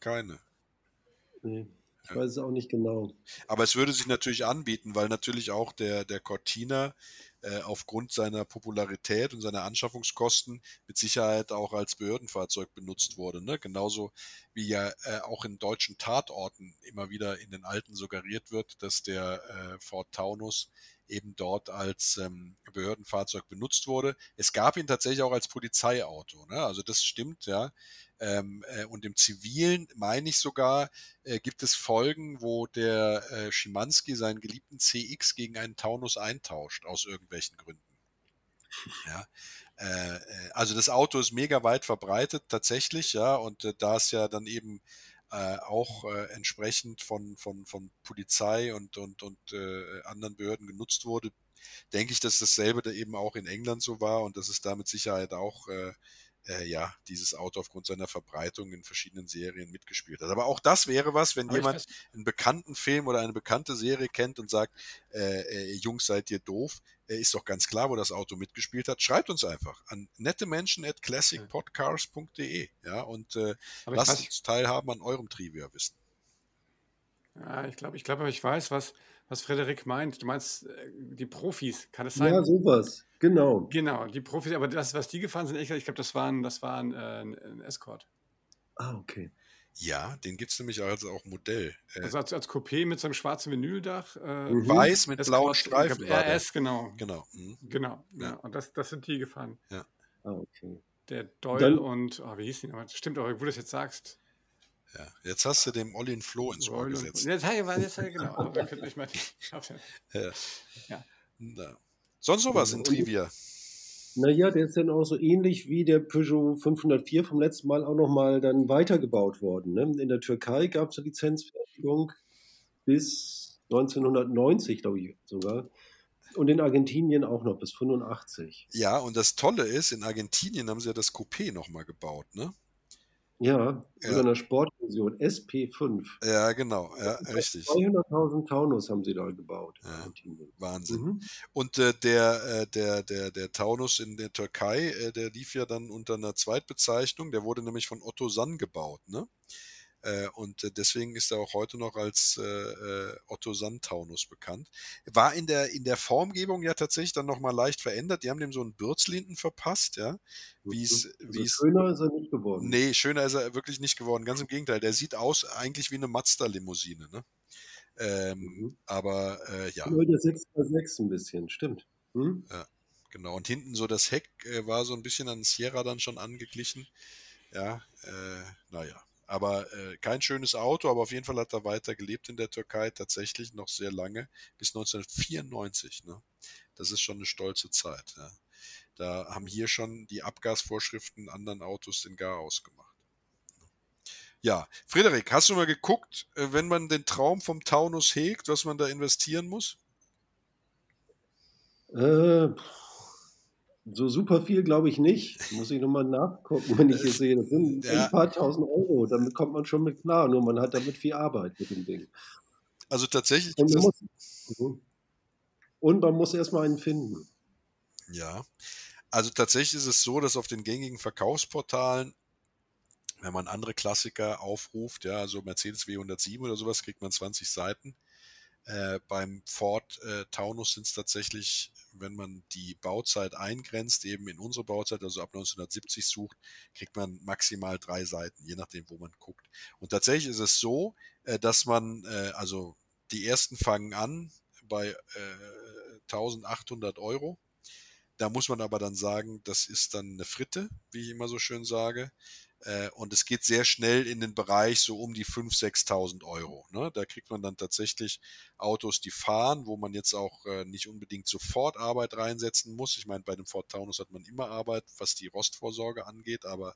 keine. Nee, ich weiß es auch nicht genau. Aber es würde sich natürlich anbieten, weil natürlich auch der Cortina aufgrund seiner Popularität und seiner Anschaffungskosten mit Sicherheit auch als Behördenfahrzeug benutzt wurde. Ne? Genauso wie ja auch in deutschen Tatorten immer wieder in den alten suggeriert wird, dass der Ford Taunus eben dort als Behördenfahrzeug benutzt wurde. Es gab ihn tatsächlich auch als Polizeiauto. Ne? Also das stimmt, ja. Und im Zivilen, meine ich sogar, gibt es Folgen, wo der Schimanski seinen geliebten CX gegen einen Taunus eintauscht, aus irgendwelchen Gründen. Ja. Also das Auto ist mega weit verbreitet, tatsächlich, ja, und da es ja dann eben auch entsprechend von Polizei und anderen Behörden genutzt wurde, denke ich, dass dasselbe da eben auch in England so war und dass es da mit Sicherheit auch dieses Auto aufgrund seiner Verbreitung in verschiedenen Serien mitgespielt hat. Aber auch das wäre was, wenn jemand einen bekannten Film oder eine bekannte Serie kennt und sagt, Jungs, seid ihr doof? Ist doch ganz klar, wo das Auto mitgespielt hat. Schreibt uns einfach an nettemenschen@classicpodcars.de und lasst uns teilhaben an eurem Trivia-Wissen. Ja, ich glaube, ich weiß, was Frederik meint. Du meinst die Profis, kann es sein? Ja, sowas, genau. Genau, die Profis, aber das, was die gefahren sind, ich glaube, das waren ein Escort. Ah, okay. Ja, den gibt es nämlich auch Modell. Also als Coupé mit so einem schwarzen Vinyldach. Weiß mit Escort, blauen Streifen. RS, genau. Genau. Ja. Und das sind die gefahren. Ja. Ah, okay. Der Doyle und, wie hieß die nochmal? Stimmt, aber wo du das jetzt sagst. Ja, jetzt hast du dem Olli einen Floh ins Ohr gesetzt. Jetzt, genau. Aber wir können nicht mal ja. Sonst noch was in Trivia? Naja, der ist dann auch so ähnlich wie der Peugeot 504 vom letzten Mal auch nochmal dann weitergebaut worden. Ne? In der Türkei gab es eine Lizenzfertigung bis 1990, glaube ich sogar. Und in Argentinien auch noch bis 85. Ja, und das Tolle ist, in Argentinien haben sie ja das Coupé nochmal gebaut, ne? Ja, sogar eine Sportversion, SP5. Ja, genau, ja, richtig. 200.000 Taunus haben sie da gebaut. Ja, Wahnsinn. Mhm. Und der Taunus in der Türkei, der lief ja dann unter einer Zweitbezeichnung, der wurde nämlich von Otosan gebaut, ne? Und deswegen ist er auch heute noch als Otosan Taunus bekannt. War in der Formgebung ja tatsächlich dann nochmal leicht verändert. Die haben dem so einen Bürzlinden verpasst, ja. Schöner ist er nicht geworden. Nee, schöner ist er wirklich nicht geworden. Ganz im Gegenteil, der sieht aus eigentlich wie eine Mazda-Limousine, ne? Aber ja. Nur der 6x6 ein bisschen, stimmt. Hm? Ja, genau. Und hinten so das Heck war so ein bisschen an Sierra dann schon angeglichen. Ja, naja. Aber kein schönes Auto, aber auf jeden Fall hat er weiter gelebt in der Türkei, tatsächlich noch sehr lange, bis 1994. Ne? Das ist schon eine stolze Zeit. Ja? Da haben hier schon die Abgasvorschriften anderen Autos den Garaus gemacht. Ja, Frederik, hast du mal geguckt, wenn man den Traum vom Taunus hegt, was man da investieren muss? So super viel, glaube ich, nicht. Muss ich nochmal nachgucken, wenn ich hier sehe. Das sind ein paar tausend Euro. Damit kommt man schon mit klar. Nur man hat damit viel Arbeit mit dem Ding. Also tatsächlich. Und man muss erstmal einen finden. Ja. Also tatsächlich ist es so, dass auf den gängigen Verkaufsportalen, wenn man andere Klassiker aufruft, ja, also Mercedes W107 oder sowas, kriegt man 20 Seiten. Beim Ford Taunus sind es tatsächlich, wenn man die Bauzeit eingrenzt, eben in unsere Bauzeit, also ab 1970 sucht, kriegt man maximal 3 Seiten, je nachdem, wo man guckt. Und tatsächlich ist es so, dass man, also die ersten fangen an bei 1.800 Euro. Da muss man aber dann sagen, das ist dann eine Fritte, wie ich immer so schön sage. Und es geht sehr schnell in den Bereich so um die 5.000, 6.000 Euro. Ne? Da kriegt man dann tatsächlich Autos, die fahren, wo man jetzt auch nicht unbedingt sofort Arbeit reinsetzen muss. Ich meine, bei dem Ford Taunus hat man immer Arbeit, was die Rostvorsorge angeht, aber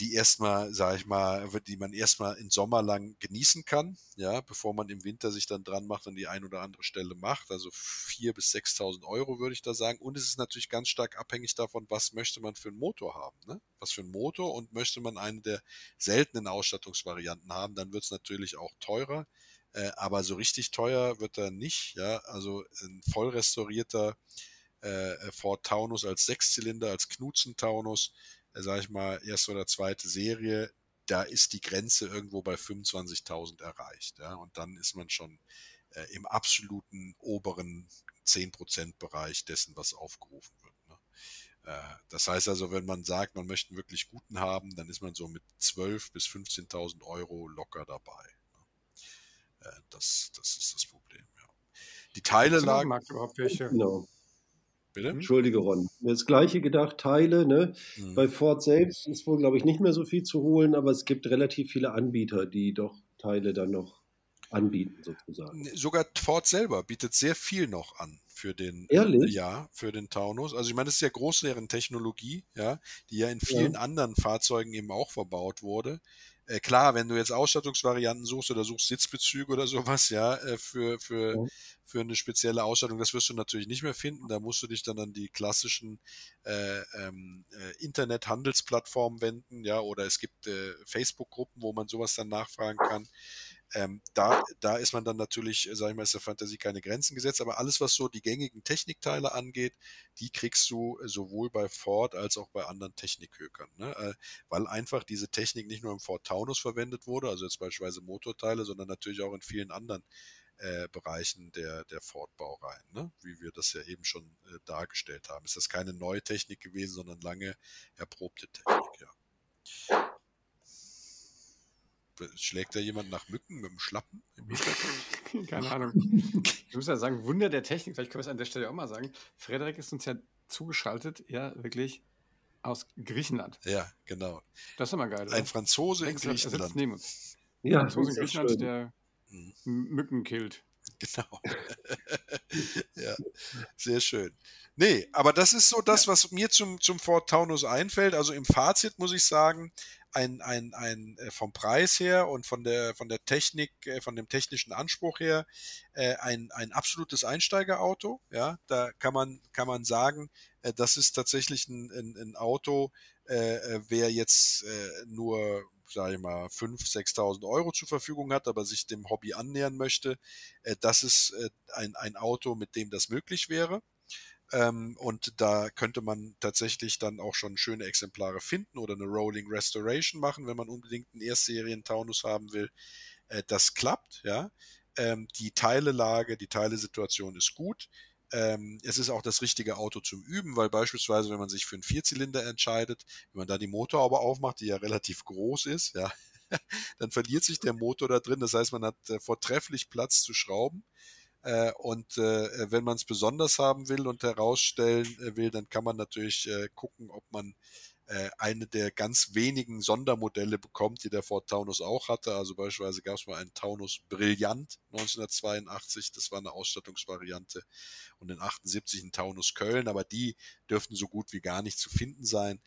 die erstmal, sage ich mal, die man erstmal im Sommer lang genießen kann, ja, bevor man im Winter sich dann dran macht und die ein oder andere Stelle macht. Also 4.000 bis 6.000 Euro würde ich da sagen. Und es ist natürlich ganz stark abhängig davon, was möchte man für einen Motor haben, ne? Was für einen Motor, und möchte man eine der seltenen Ausstattungsvarianten haben, dann wird es natürlich auch teurer. Aber so richtig teuer wird er nicht, ja. Also ein voll restaurierter Ford Taunus als Sechszylinder, als Knudsen Taunus, sage ich mal, erste oder zweite Serie, da ist die Grenze irgendwo bei 25.000 erreicht. Ja? Und dann ist man schon im absoluten oberen 10%-Bereich dessen, was aufgerufen wird. Ne? Das heißt also, wenn man sagt, man möchte einen wirklich guten haben, dann ist man so mit 12.000 bis 15.000 Euro locker dabei. Ne? Das ist das Problem. Ja. Die Teile lagen... Markt überhaupt welche? No. Bitte? Entschuldige, Ron. Mir das Gleiche gedacht, Teile, ne? Mhm. Bei Ford selbst ist wohl, glaube ich, nicht mehr so viel zu holen, aber es gibt relativ viele Anbieter, die doch Teile dann noch anbieten, sozusagen. Sogar Ford selber bietet sehr viel noch an für den, ja, für den Taunus. Also ich meine, das ist ja Großserien-Technologie, ja, die ja in vielen anderen Fahrzeugen eben auch verbaut wurde. Klar, wenn du jetzt Ausstattungsvarianten suchst oder suchst Sitzbezüge oder sowas, ja, für eine spezielle Ausstattung, das wirst du natürlich nicht mehr finden. Da musst du dich dann an die klassischen Internet-Handelsplattformen wenden, ja, oder es gibt Facebook-Gruppen, wo man sowas dann nachfragen kann. Da ist man dann natürlich, sag ich mal, ist der Fantasie keine Grenzen gesetzt, aber alles, was so die gängigen Technikteile angeht, die kriegst du sowohl bei Ford als auch bei anderen Technikhökern, ne? Weil einfach diese Technik nicht nur im Ford Taunus verwendet wurde, also jetzt beispielsweise Motorteile, sondern natürlich auch in vielen anderen Bereichen der Ford-Baureihen, ne? Wie wir das ja eben schon dargestellt haben. Ist das keine neue Technik gewesen, sondern lange erprobte Technik, ja. Schlägt da jemand nach Mücken mit dem Schlappen? Keine Ahnung. Ich muss ja sagen, Wunder der Technik, vielleicht können wir es an der Stelle auch mal sagen. Frederik ist uns ja zugeschaltet, ja, wirklich aus Griechenland. Ja, genau. Das ist immer geil. Ein Franzose in Griechenland. Sitzt neben uns. Ja, ein Franzose in Griechenland, der Mücken killt. Genau. Ja, sehr schön. Nee, aber das ist so das, was mir zum Ford Taunus einfällt. Also im Fazit muss ich sagen, ein vom Preis her und von der Technik, von dem technischen Anspruch her, ein absolutes Einsteigerauto. Ja, da kann man sagen, das ist tatsächlich ein Auto, wer jetzt nur, sage ich mal, 5.000, 6.000 Euro zur Verfügung hat, aber sich dem Hobby annähern möchte, das ist ein Auto, mit dem das möglich wäre. Und da könnte man tatsächlich dann auch schon schöne Exemplare finden oder eine Rolling Restoration machen, wenn man unbedingt einen Erstserien-Taunus haben will. Das klappt, ja. Die Teilelage, die Teilesituation ist gut. Es ist auch das richtige Auto zum Üben, weil beispielsweise, wenn man sich für einen Vierzylinder entscheidet, wenn man da die Motorhaube aufmacht, die ja relativ groß ist, ja, dann verliert sich der Motor da drin. Das heißt, man hat vortrefflich Platz zu schrauben. Und wenn man es besonders haben will und herausstellen will, dann kann man natürlich gucken, ob man eine der ganz wenigen Sondermodelle bekommt, die der Ford Taunus auch hatte. Also beispielsweise gab es mal einen Taunus Brillant 1982, das war eine Ausstattungsvariante, und in 1978 einen Taunus Köln, aber die dürften so gut wie gar nicht zu finden sein,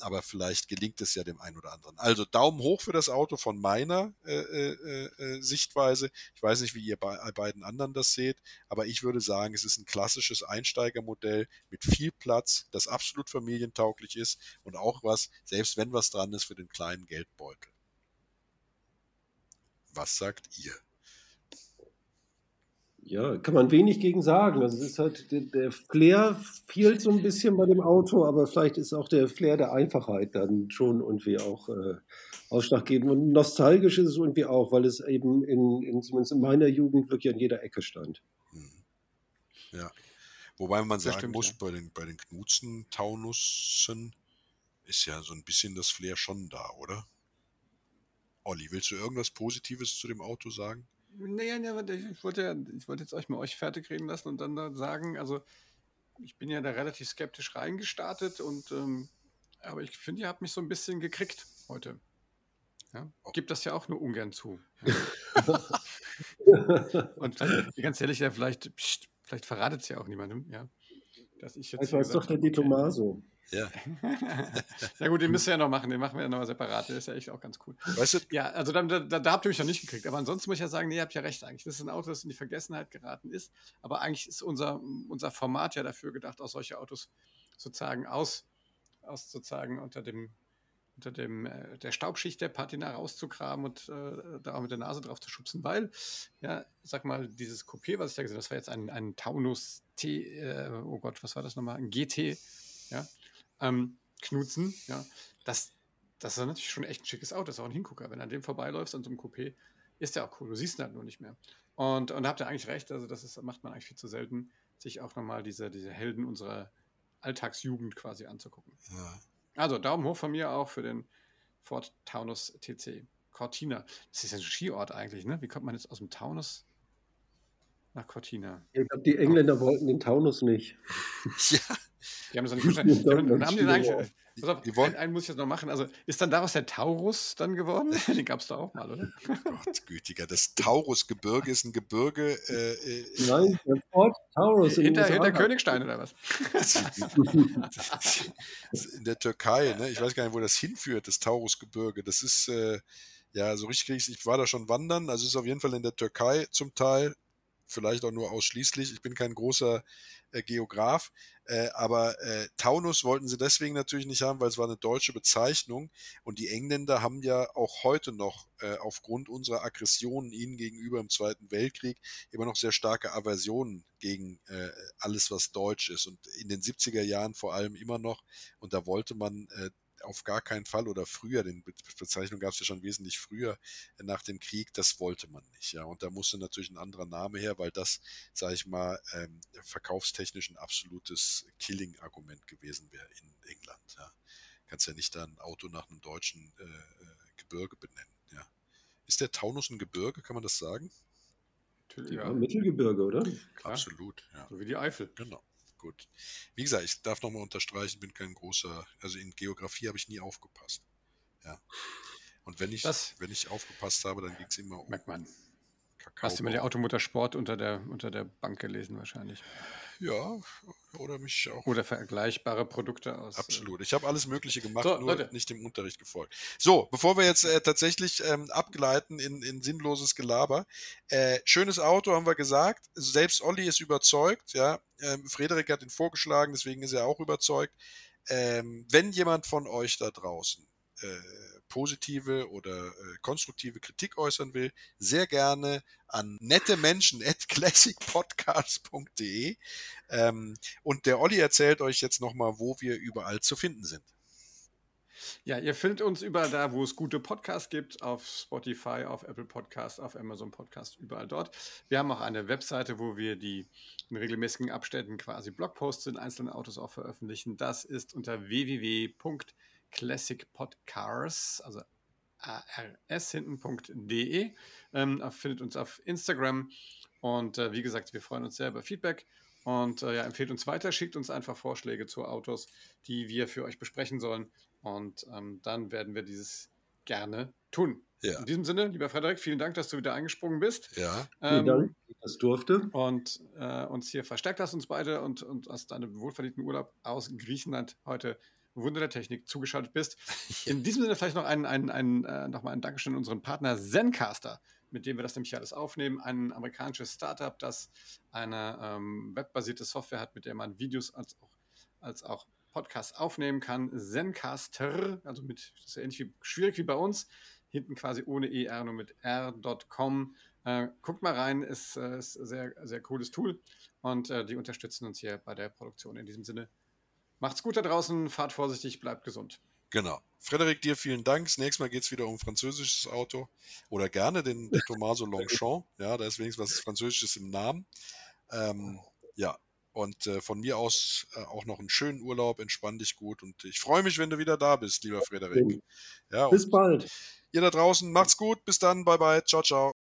aber vielleicht gelingt es ja dem einen oder anderen. Also Daumen hoch für das Auto von meiner Sichtweise. Ich weiß nicht, wie ihr bei beiden anderen das seht, aber ich würde sagen, es ist ein klassisches Einsteigermodell mit viel Platz, das absolut familientauglich ist und auch was, selbst wenn was dran ist, für den kleinen Geldbeutel. Was sagt ihr? Ja, kann man wenig gegen sagen. Also es ist halt, der Flair fehlt so ein bisschen bei dem Auto, aber vielleicht ist auch der Flair der Einfachheit dann schon irgendwie auch ausschlaggebend. Und nostalgisch ist es irgendwie auch, weil es eben zumindest in meiner Jugend wirklich an jeder Ecke stand. Ja, wobei man sagen muss, bei den Knudsen, Taunussen ist ja so ein bisschen das Flair schon da, oder? Olli, willst du irgendwas Positives zu dem Auto sagen? Nee, ich wollte jetzt euch fertig reden lassen und dann da sagen, also ich bin ja da relativ skeptisch reingestartet und aber ich finde, ihr habt mich so ein bisschen gekriegt heute. Ja? Gibt das ja auch nur ungern zu. Und ganz ehrlich, ja, vielleicht verratet es ja auch niemandem, ja. Dass ich jetzt also ist doch der De Tomaso. Ja. Ja gut, den müsst ihr ja noch machen, den machen wir ja nochmal separat, der ist ja echt auch ganz cool. Weißt du? Ja, also da habt ihr mich noch nicht gekriegt, aber ansonsten muss ich ja sagen, nee, ihr habt ja recht eigentlich, das ist ein Auto, das in die Vergessenheit geraten ist, aber eigentlich ist unser Format ja dafür gedacht, auch solche Autos sozusagen sozusagen unter der Staubschicht der Patina rauszukramen und da auch mit der Nase drauf zu schubsen, weil, ja, sag mal, dieses Coupé, was ich da gesehen habe, das war jetzt ein Taunus ein GT, ja, Knudsen, ja, das ist natürlich schon echt ein schickes Auto, das ist auch ein Hingucker, wenn du an dem vorbeiläufst, an so einem Coupé, ist der auch cool, du siehst ihn halt nur nicht mehr. Und da habt ihr eigentlich recht, also macht man eigentlich viel zu selten, sich auch nochmal diese Helden unserer Alltagsjugend quasi anzugucken. Ja. Also Daumen hoch von mir auch für den Ford Taunus TC Cortina. Das ist ja ein Skiort eigentlich, ne? Wie kommt man jetzt aus dem Taunus nach Cortina? Ich glaube, die Engländer wollten den Taunus nicht. Ja. Die haben das nicht verstanden. Einen muss ich jetzt noch machen. Also ist dann daraus der Taurus dann geworden? Den gab es da auch mal, oder? Gott, Gütiger. Das Taurusgebirge ist ein Gebirge. Nein, der Ford Taurus. Hinter Königstein oder was? In der Türkei, ne? Ich weiß gar nicht, wo das hinführt, das Taurusgebirge. Das ist, ja, so richtig kriegst du, ich war da schon wandern. Also es ist auf jeden Fall in der Türkei zum Teil. Vielleicht auch nur ausschließlich. Ich bin kein großer Geograf, aber Taunus wollten sie deswegen natürlich nicht haben, weil es war eine deutsche Bezeichnung und die Engländer haben ja auch heute noch aufgrund unserer Aggressionen ihnen gegenüber im Zweiten Weltkrieg immer noch sehr starke Aversionen gegen alles, was deutsch ist und in den 70er Jahren vor allem immer noch und da wollte man auf gar keinen Fall oder früher, die Bezeichnung gab es ja schon wesentlich früher nach dem Krieg, das wollte man nicht. Ja. Und da musste natürlich ein anderer Name her, weil das, sage ich mal, verkaufstechnisch ein absolutes Killing-Argument gewesen wäre in England. Ja. Kannst ja nicht da ein Auto nach einem deutschen Gebirge benennen. Ja. Ist der Taunus ein Gebirge, kann man das sagen? Natürlich, ja. Mittelgebirge, oder? Klar. Absolut, ja. So wie die Eifel. Genau. Gut. Wie gesagt, ich darf nochmal unterstreichen, bin kein großer, also in Geografie habe ich nie aufgepasst. Ja. Und wenn ich aufgepasst habe, dann ging es immer um. Merkt man. Kakao. Hast du immer die Automotorsport unter der Bank gelesen wahrscheinlich? Ja, oder mich auch. Oder vergleichbare Produkte aus. Absolut. Ich habe alles Mögliche gemacht, so, nur Leute. Nicht dem Unterricht gefolgt. So, bevor wir jetzt tatsächlich abgleiten in sinnloses Gelaber. Schönes Auto, haben wir gesagt. Selbst Olli ist überzeugt. Ja, Frederik hat ihn vorgeschlagen, deswegen ist er auch überzeugt. Wenn jemand von euch da draußen positive oder konstruktive Kritik äußern will, sehr gerne an nettemenschen@classicpodcast.de und der Olli erzählt euch jetzt nochmal, wo wir überall zu finden sind. Ja, ihr findet uns überall da, wo es gute Podcasts gibt, auf Spotify, auf Apple Podcasts, auf Amazon Podcasts, überall dort. Wir haben auch eine Webseite, wo wir die in regelmäßigen Abständen quasi Blogposts zu den einzelnen Autos auch veröffentlichen. Das ist unter www.classic Podcars, also ARS hinten.de. Findet uns auf Instagram und wie gesagt, wir freuen uns sehr über Feedback und empfehlt uns weiter, schickt uns einfach Vorschläge zu Autos, die wir für euch besprechen sollen und dann werden wir dieses gerne tun. Ja. In diesem Sinne, lieber Frederik, vielen Dank, dass du wieder eingesprungen bist. Ja, vielen Dank, dass ich das durfte. Und uns hier verstärkt hast, uns beide und aus deinem wohlverdienten Urlaub aus Griechenland heute Wunder der Technik zugeschaltet bist. In diesem Sinne vielleicht noch nochmal ein Dankeschön an unseren Partner Zencastr, mit dem wir das nämlich alles aufnehmen. Ein amerikanisches Startup, das eine webbasierte Software hat, mit der man Videos als auch Podcasts aufnehmen kann. Zencastr, also das ist ja ähnlich schwierig wie bei uns, hinten quasi ohne ER, nur mit R.com. Guckt mal rein, ist ein sehr, sehr cooles Tool und die unterstützen uns hier bei der Produktion. In diesem Sinne, macht's gut da draußen, fahrt vorsichtig, bleibt gesund. Genau. Frederik, dir vielen Dank. Das nächste Mal geht es wieder um französisches Auto oder gerne den De Tomaso Longchamp. Ja, da ist wenigstens was Französisches im Namen. Ja, und von mir aus auch noch einen schönen Urlaub, entspann dich gut und ich freue mich, wenn du wieder da bist, lieber Frederik. Ja, bis bald. Ihr da draußen, macht's gut, bis dann, bye bye, ciao, ciao.